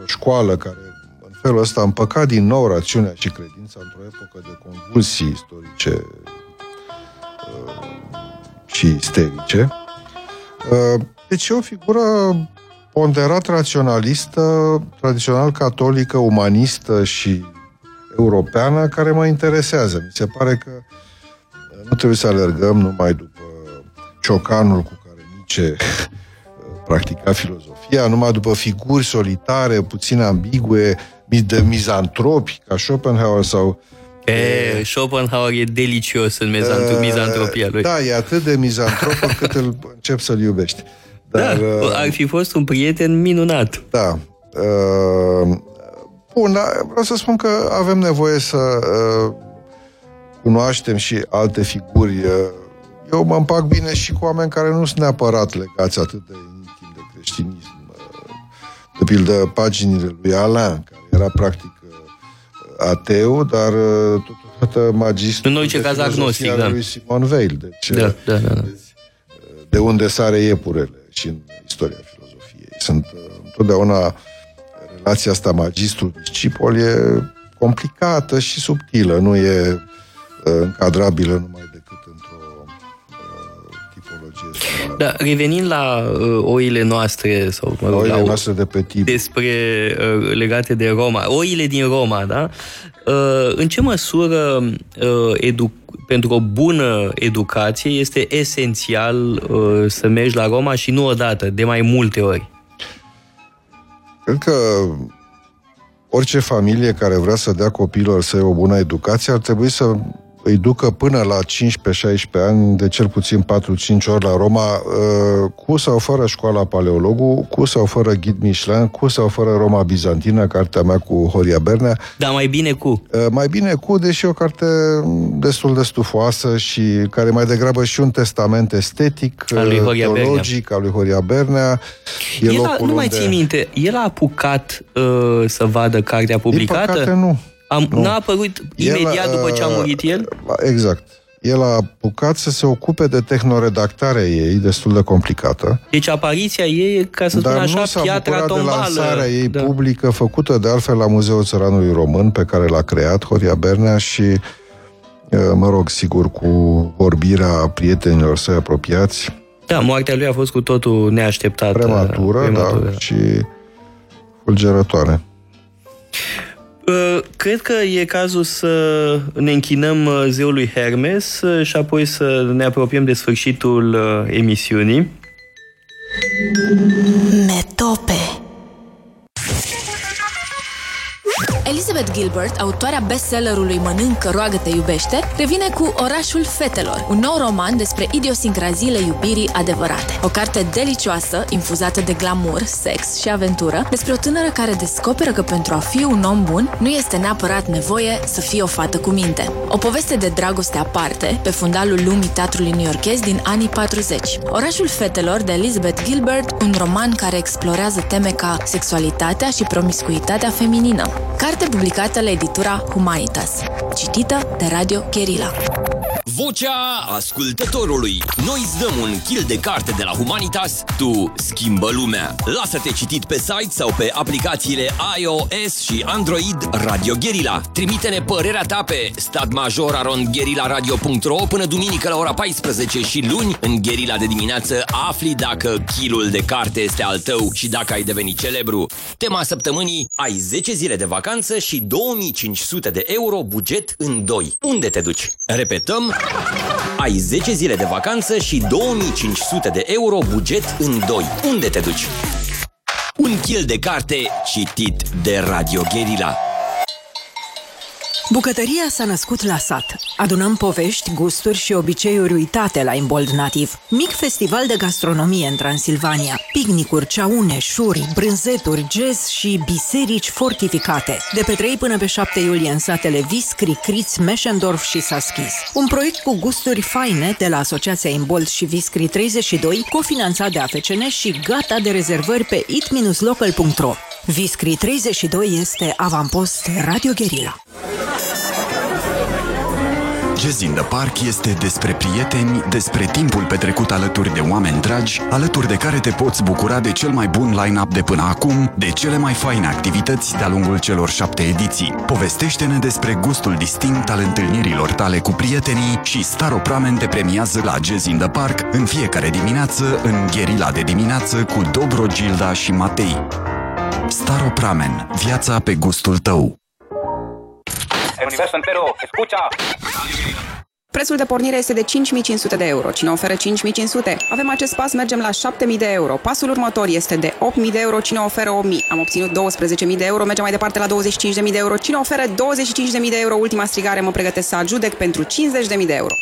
școală care, în felul ăsta, a împăcat din nou rațiunea și credința într-o epocă de convulsii istorice uh, și isterice. Uh, deci e o figură ponderat raționalistă, tradițional catolică, umanistă și europeană, care mă interesează. Mi se pare că nu trebuie să alergăm numai după ciocanul cu care Nietzsche practica filozofia, numai după figuri solitare, puțin ambigue, de mizantropi, ca Schopenhauer sau... E, Schopenhauer e delicios în mizantropia lui. Da, e atât de mizantrop încât îl încep să-l iubești. Dar, da, ar fi fost un prieten minunat. Da. Bun, dar vreau să spun că avem nevoie să cunoaștem și alte figuri. Eu mă împac bine și cu oameni care nu sunt neapărat legați atât de creștinism. De pildă, paginile lui Alain, care era practic ateu, dar totodată magistru de filozofia da. lui Simon Weil. Deci, da, da, da, da. De unde sare iepurele și în istoria filozofiei. Sunt întotdeauna relația asta magistru-discipol e complicată și subtilă, nu e încadrabilă numai decât într-o Da, revenind la uh, oile noastre sau mă rog, oile la, noastre de pe tip. Despre uh, legate de Roma, oile din Roma, da? Uh, în ce măsură uh, edu- pentru o bună educație este esențial uh, să mergi la Roma și nu odată, de mai multe ori? Cred că orice familie care vrea să dea copiilor săi o bună educație ar trebui să îi ducă până la cincisprezece șaisprezece ani, de cel puțin patru cinci ori la Roma, cu sau fără școala Paleologu, cu sau fără ghid Michelin, cu sau fără Roma Bizantină, cartea mea cu Horia Bernea. Dar mai bine cu? Mai bine cu, deși e o carte destul de stufoasă și care mai degrabă și un testament estetic, teologic, al lui Horia Bernea. El el a, nu unde... mai ții minte, el a apucat uh, să vadă cartea publicată? Din păcate nu. Am, n-a apărut imediat el, după ce a murit el? Exact. El a apucat să se ocupe de tehnoredactarea ei, destul de complicată. Deci apariția ei, ca să spun așa, piatra tombală. Dar nu s-a bucurat de lansarea ei da. publică, făcută de altfel la Muzeul Țăranului Român, pe care l-a creat Horia Bernea și, mă rog, sigur, cu vorbirea prietenilor săi apropiați. Da, moartea lui a fost cu totul neașteptată. Prematură, prematură. da, și fulgerătoare. Cred că e cazul să ne închinăm zeului Hermes și apoi să ne apropiem de sfârșitul emisiunii. Metope. Elizabeth Gilbert, autoarea bestsellerului Mănâncă, roagă-te, iubește, revine cu Orașul fetelor, un nou roman despre idiosincraziile iubirii adevărate. O carte delicioasă, infuzată de glamour, sex și aventură, despre o tânără care descoperă că pentru a fi un om bun nu este neapărat nevoie să fie o fată cu minte. O poveste de dragoste aparte, pe fundalul lumii teatrului newyorkez din anii patruzeci. Orașul fetelor de Elizabeth Gilbert, un roman care explorează teme ca sexualitatea și promiscuitatea feminină. Carte publicată la editura Humanitas, citită de Radio Guerilla. Vocea ascultătorului. Noi îți dăm un kil de carte de la Humanitas, tu schimbă lumea. Lasă-te citit pe site sau pe aplicațiile iOS și Android Radio Guerilla. Trimite-ne părerea ta pe statmajor punct guerillaradio punct ro până duminică la ora paisprezece și luni în Guerilla de dimineață afli dacă kilul de carte este al tău și dacă ai devenit celebru. Tema săptămânii: ai zece zile de vacanță și două mii cinci sute de euro buget în doi. Unde te duci? Repetăm. Ai zece zile de vacanță și două mii cinci sute de euro buget în doi. Unde te duci? Un kil de carte citit de Radio Guerilla. Bucătăria s-a născut la sat. Adunăm povești, gusturi și obiceiuri uitate la Imbold Nativ. Mic festival de gastronomie în Transilvania. Picnicuri, ceaune, șuri, brânzeturi, jazz și biserici fortificate. De pe trei până pe șapte iulie în satele Vis, Cricriț, Meschendorf și Saschis. Un proiect cu gusturi faine de la Asociația Imbold și Viscri treizeci și doi, cofinanțat de A F C N și gata de rezervări pe it dash local punct ro. Viscri treizeci și doi este avampost Radio Guerilla. Jazz in the Park este despre prieteni, despre timpul petrecut alături de oameni dragi, alături de care te poți bucura de cel mai bun line-up de până acum, de cele mai faine activități de-a lungul celor șapte ediții. Povestește-ne despre gustul distinct al întâlnirilor tale cu prietenii și Staro Pramen te premiază la Jazz in the Park în fiecare dimineață, în Guerilla de dimineață cu Dobro, Gilda și Matei. Staro Pramen. Viața pe gustul tău. El universo entero, escucha! Prețul de pornire este de cinci mii cinci sute de euro. Cine oferă cinci mii cinci sute? Avem acest pas, mergem la șapte mii de euro. Pasul următor este de opt mii de euro. Cine oferă opt mii? Am obținut douăsprezece mii de euro. Mergem mai departe la douăzeci și cinci de mii de euro. Cine oferă douăzeci și cinci de mii de euro? Ultima strigare, mă pregătesc să adjudec pentru cincizeci de mii de euro.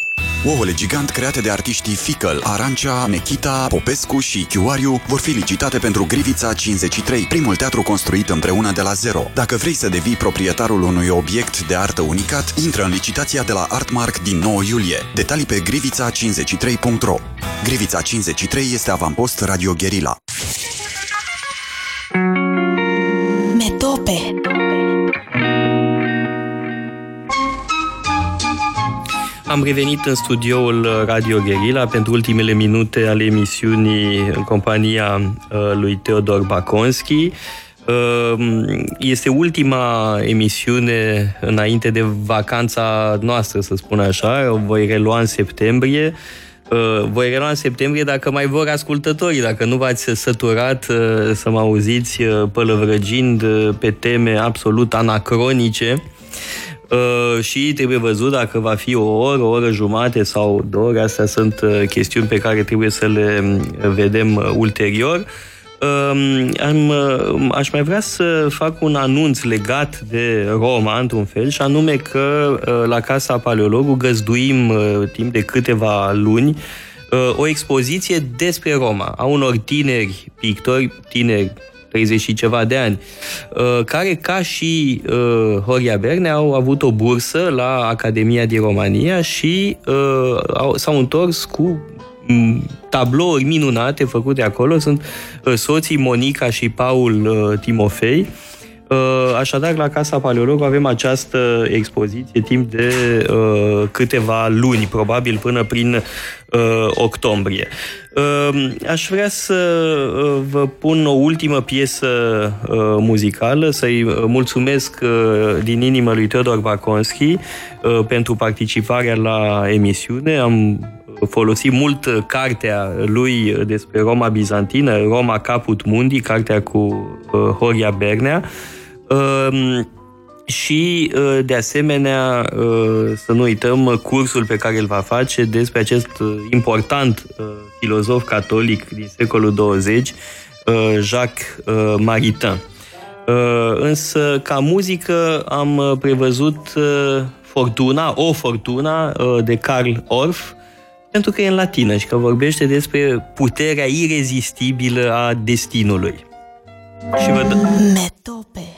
Ouăle gigant create de artiștii Ficăl, Arancea, Nechita, Popescu și Chiuariu vor fi licitate pentru Grivița cincizeci și trei, primul teatru construit împreună de la zero. Dacă vrei să devii proprietarul unui obiect de artă unicat, intră în licitația de la Artmark din nouă iulie. Detalii pe grivița cincizeci și trei punct ro. Grivița cincizeci și trei este avampost Radio Guerilla. Metope. Am revenit în studioul Radio Guerilla pentru ultimele minute ale emisiunii în compania lui Teodor Baconski. Este ultima emisiune înainte de vacanța noastră, să spun așa. O voi relua în septembrie. voi relua în septembrie dacă mai vor ascultătorii, dacă nu v-ați săturat să mă auziți pălăvrăgind pe teme absolut anacronice. Uh, și trebuie văzut dacă va fi o oră, o oră jumate sau două ore. Astea sunt uh, chestiuni pe care trebuie să le vedem uh, ulterior. Uh, am, uh, aș mai vrea să fac un anunț legat de Roma, într-un fel, și anume că uh, la Casa Paleologu găzduim uh, timp de câteva luni uh, o expoziție despre Roma, a unor tineri pictori, tineri treizeci și ceva de ani, care, ca și Horia Bernea, au avut o bursă la Academia din România și s-au întors cu tablouri minunate făcute acolo. Sunt soții Monica și Paul Timofei. Așadar, la Casa Paleologu avem această expoziție timp de uh, câteva luni, probabil până prin uh, octombrie. Uh, aș vrea să vă pun o ultimă piesă uh, muzicală, să-i mulțumesc uh, din inimă lui Teodor Baconski uh, pentru participarea la emisiune. Am folosit mult cartea lui despre Roma Bizantină, Roma Caput Mundi, cartea cu uh, Horia Bernea. Uh, și uh, de asemenea uh, să nu uităm cursul pe care îl va face despre acest important uh, filozof catolic din secolul douăzeci, uh, Jacques uh, Maritain. Uh, însă ca muzică am prevăzut uh, Fortuna, o Fortuna uh, de Karl Orff, pentru că e în latină și că vorbește despre puterea irezistibilă a destinului. Și vă dă... Metope.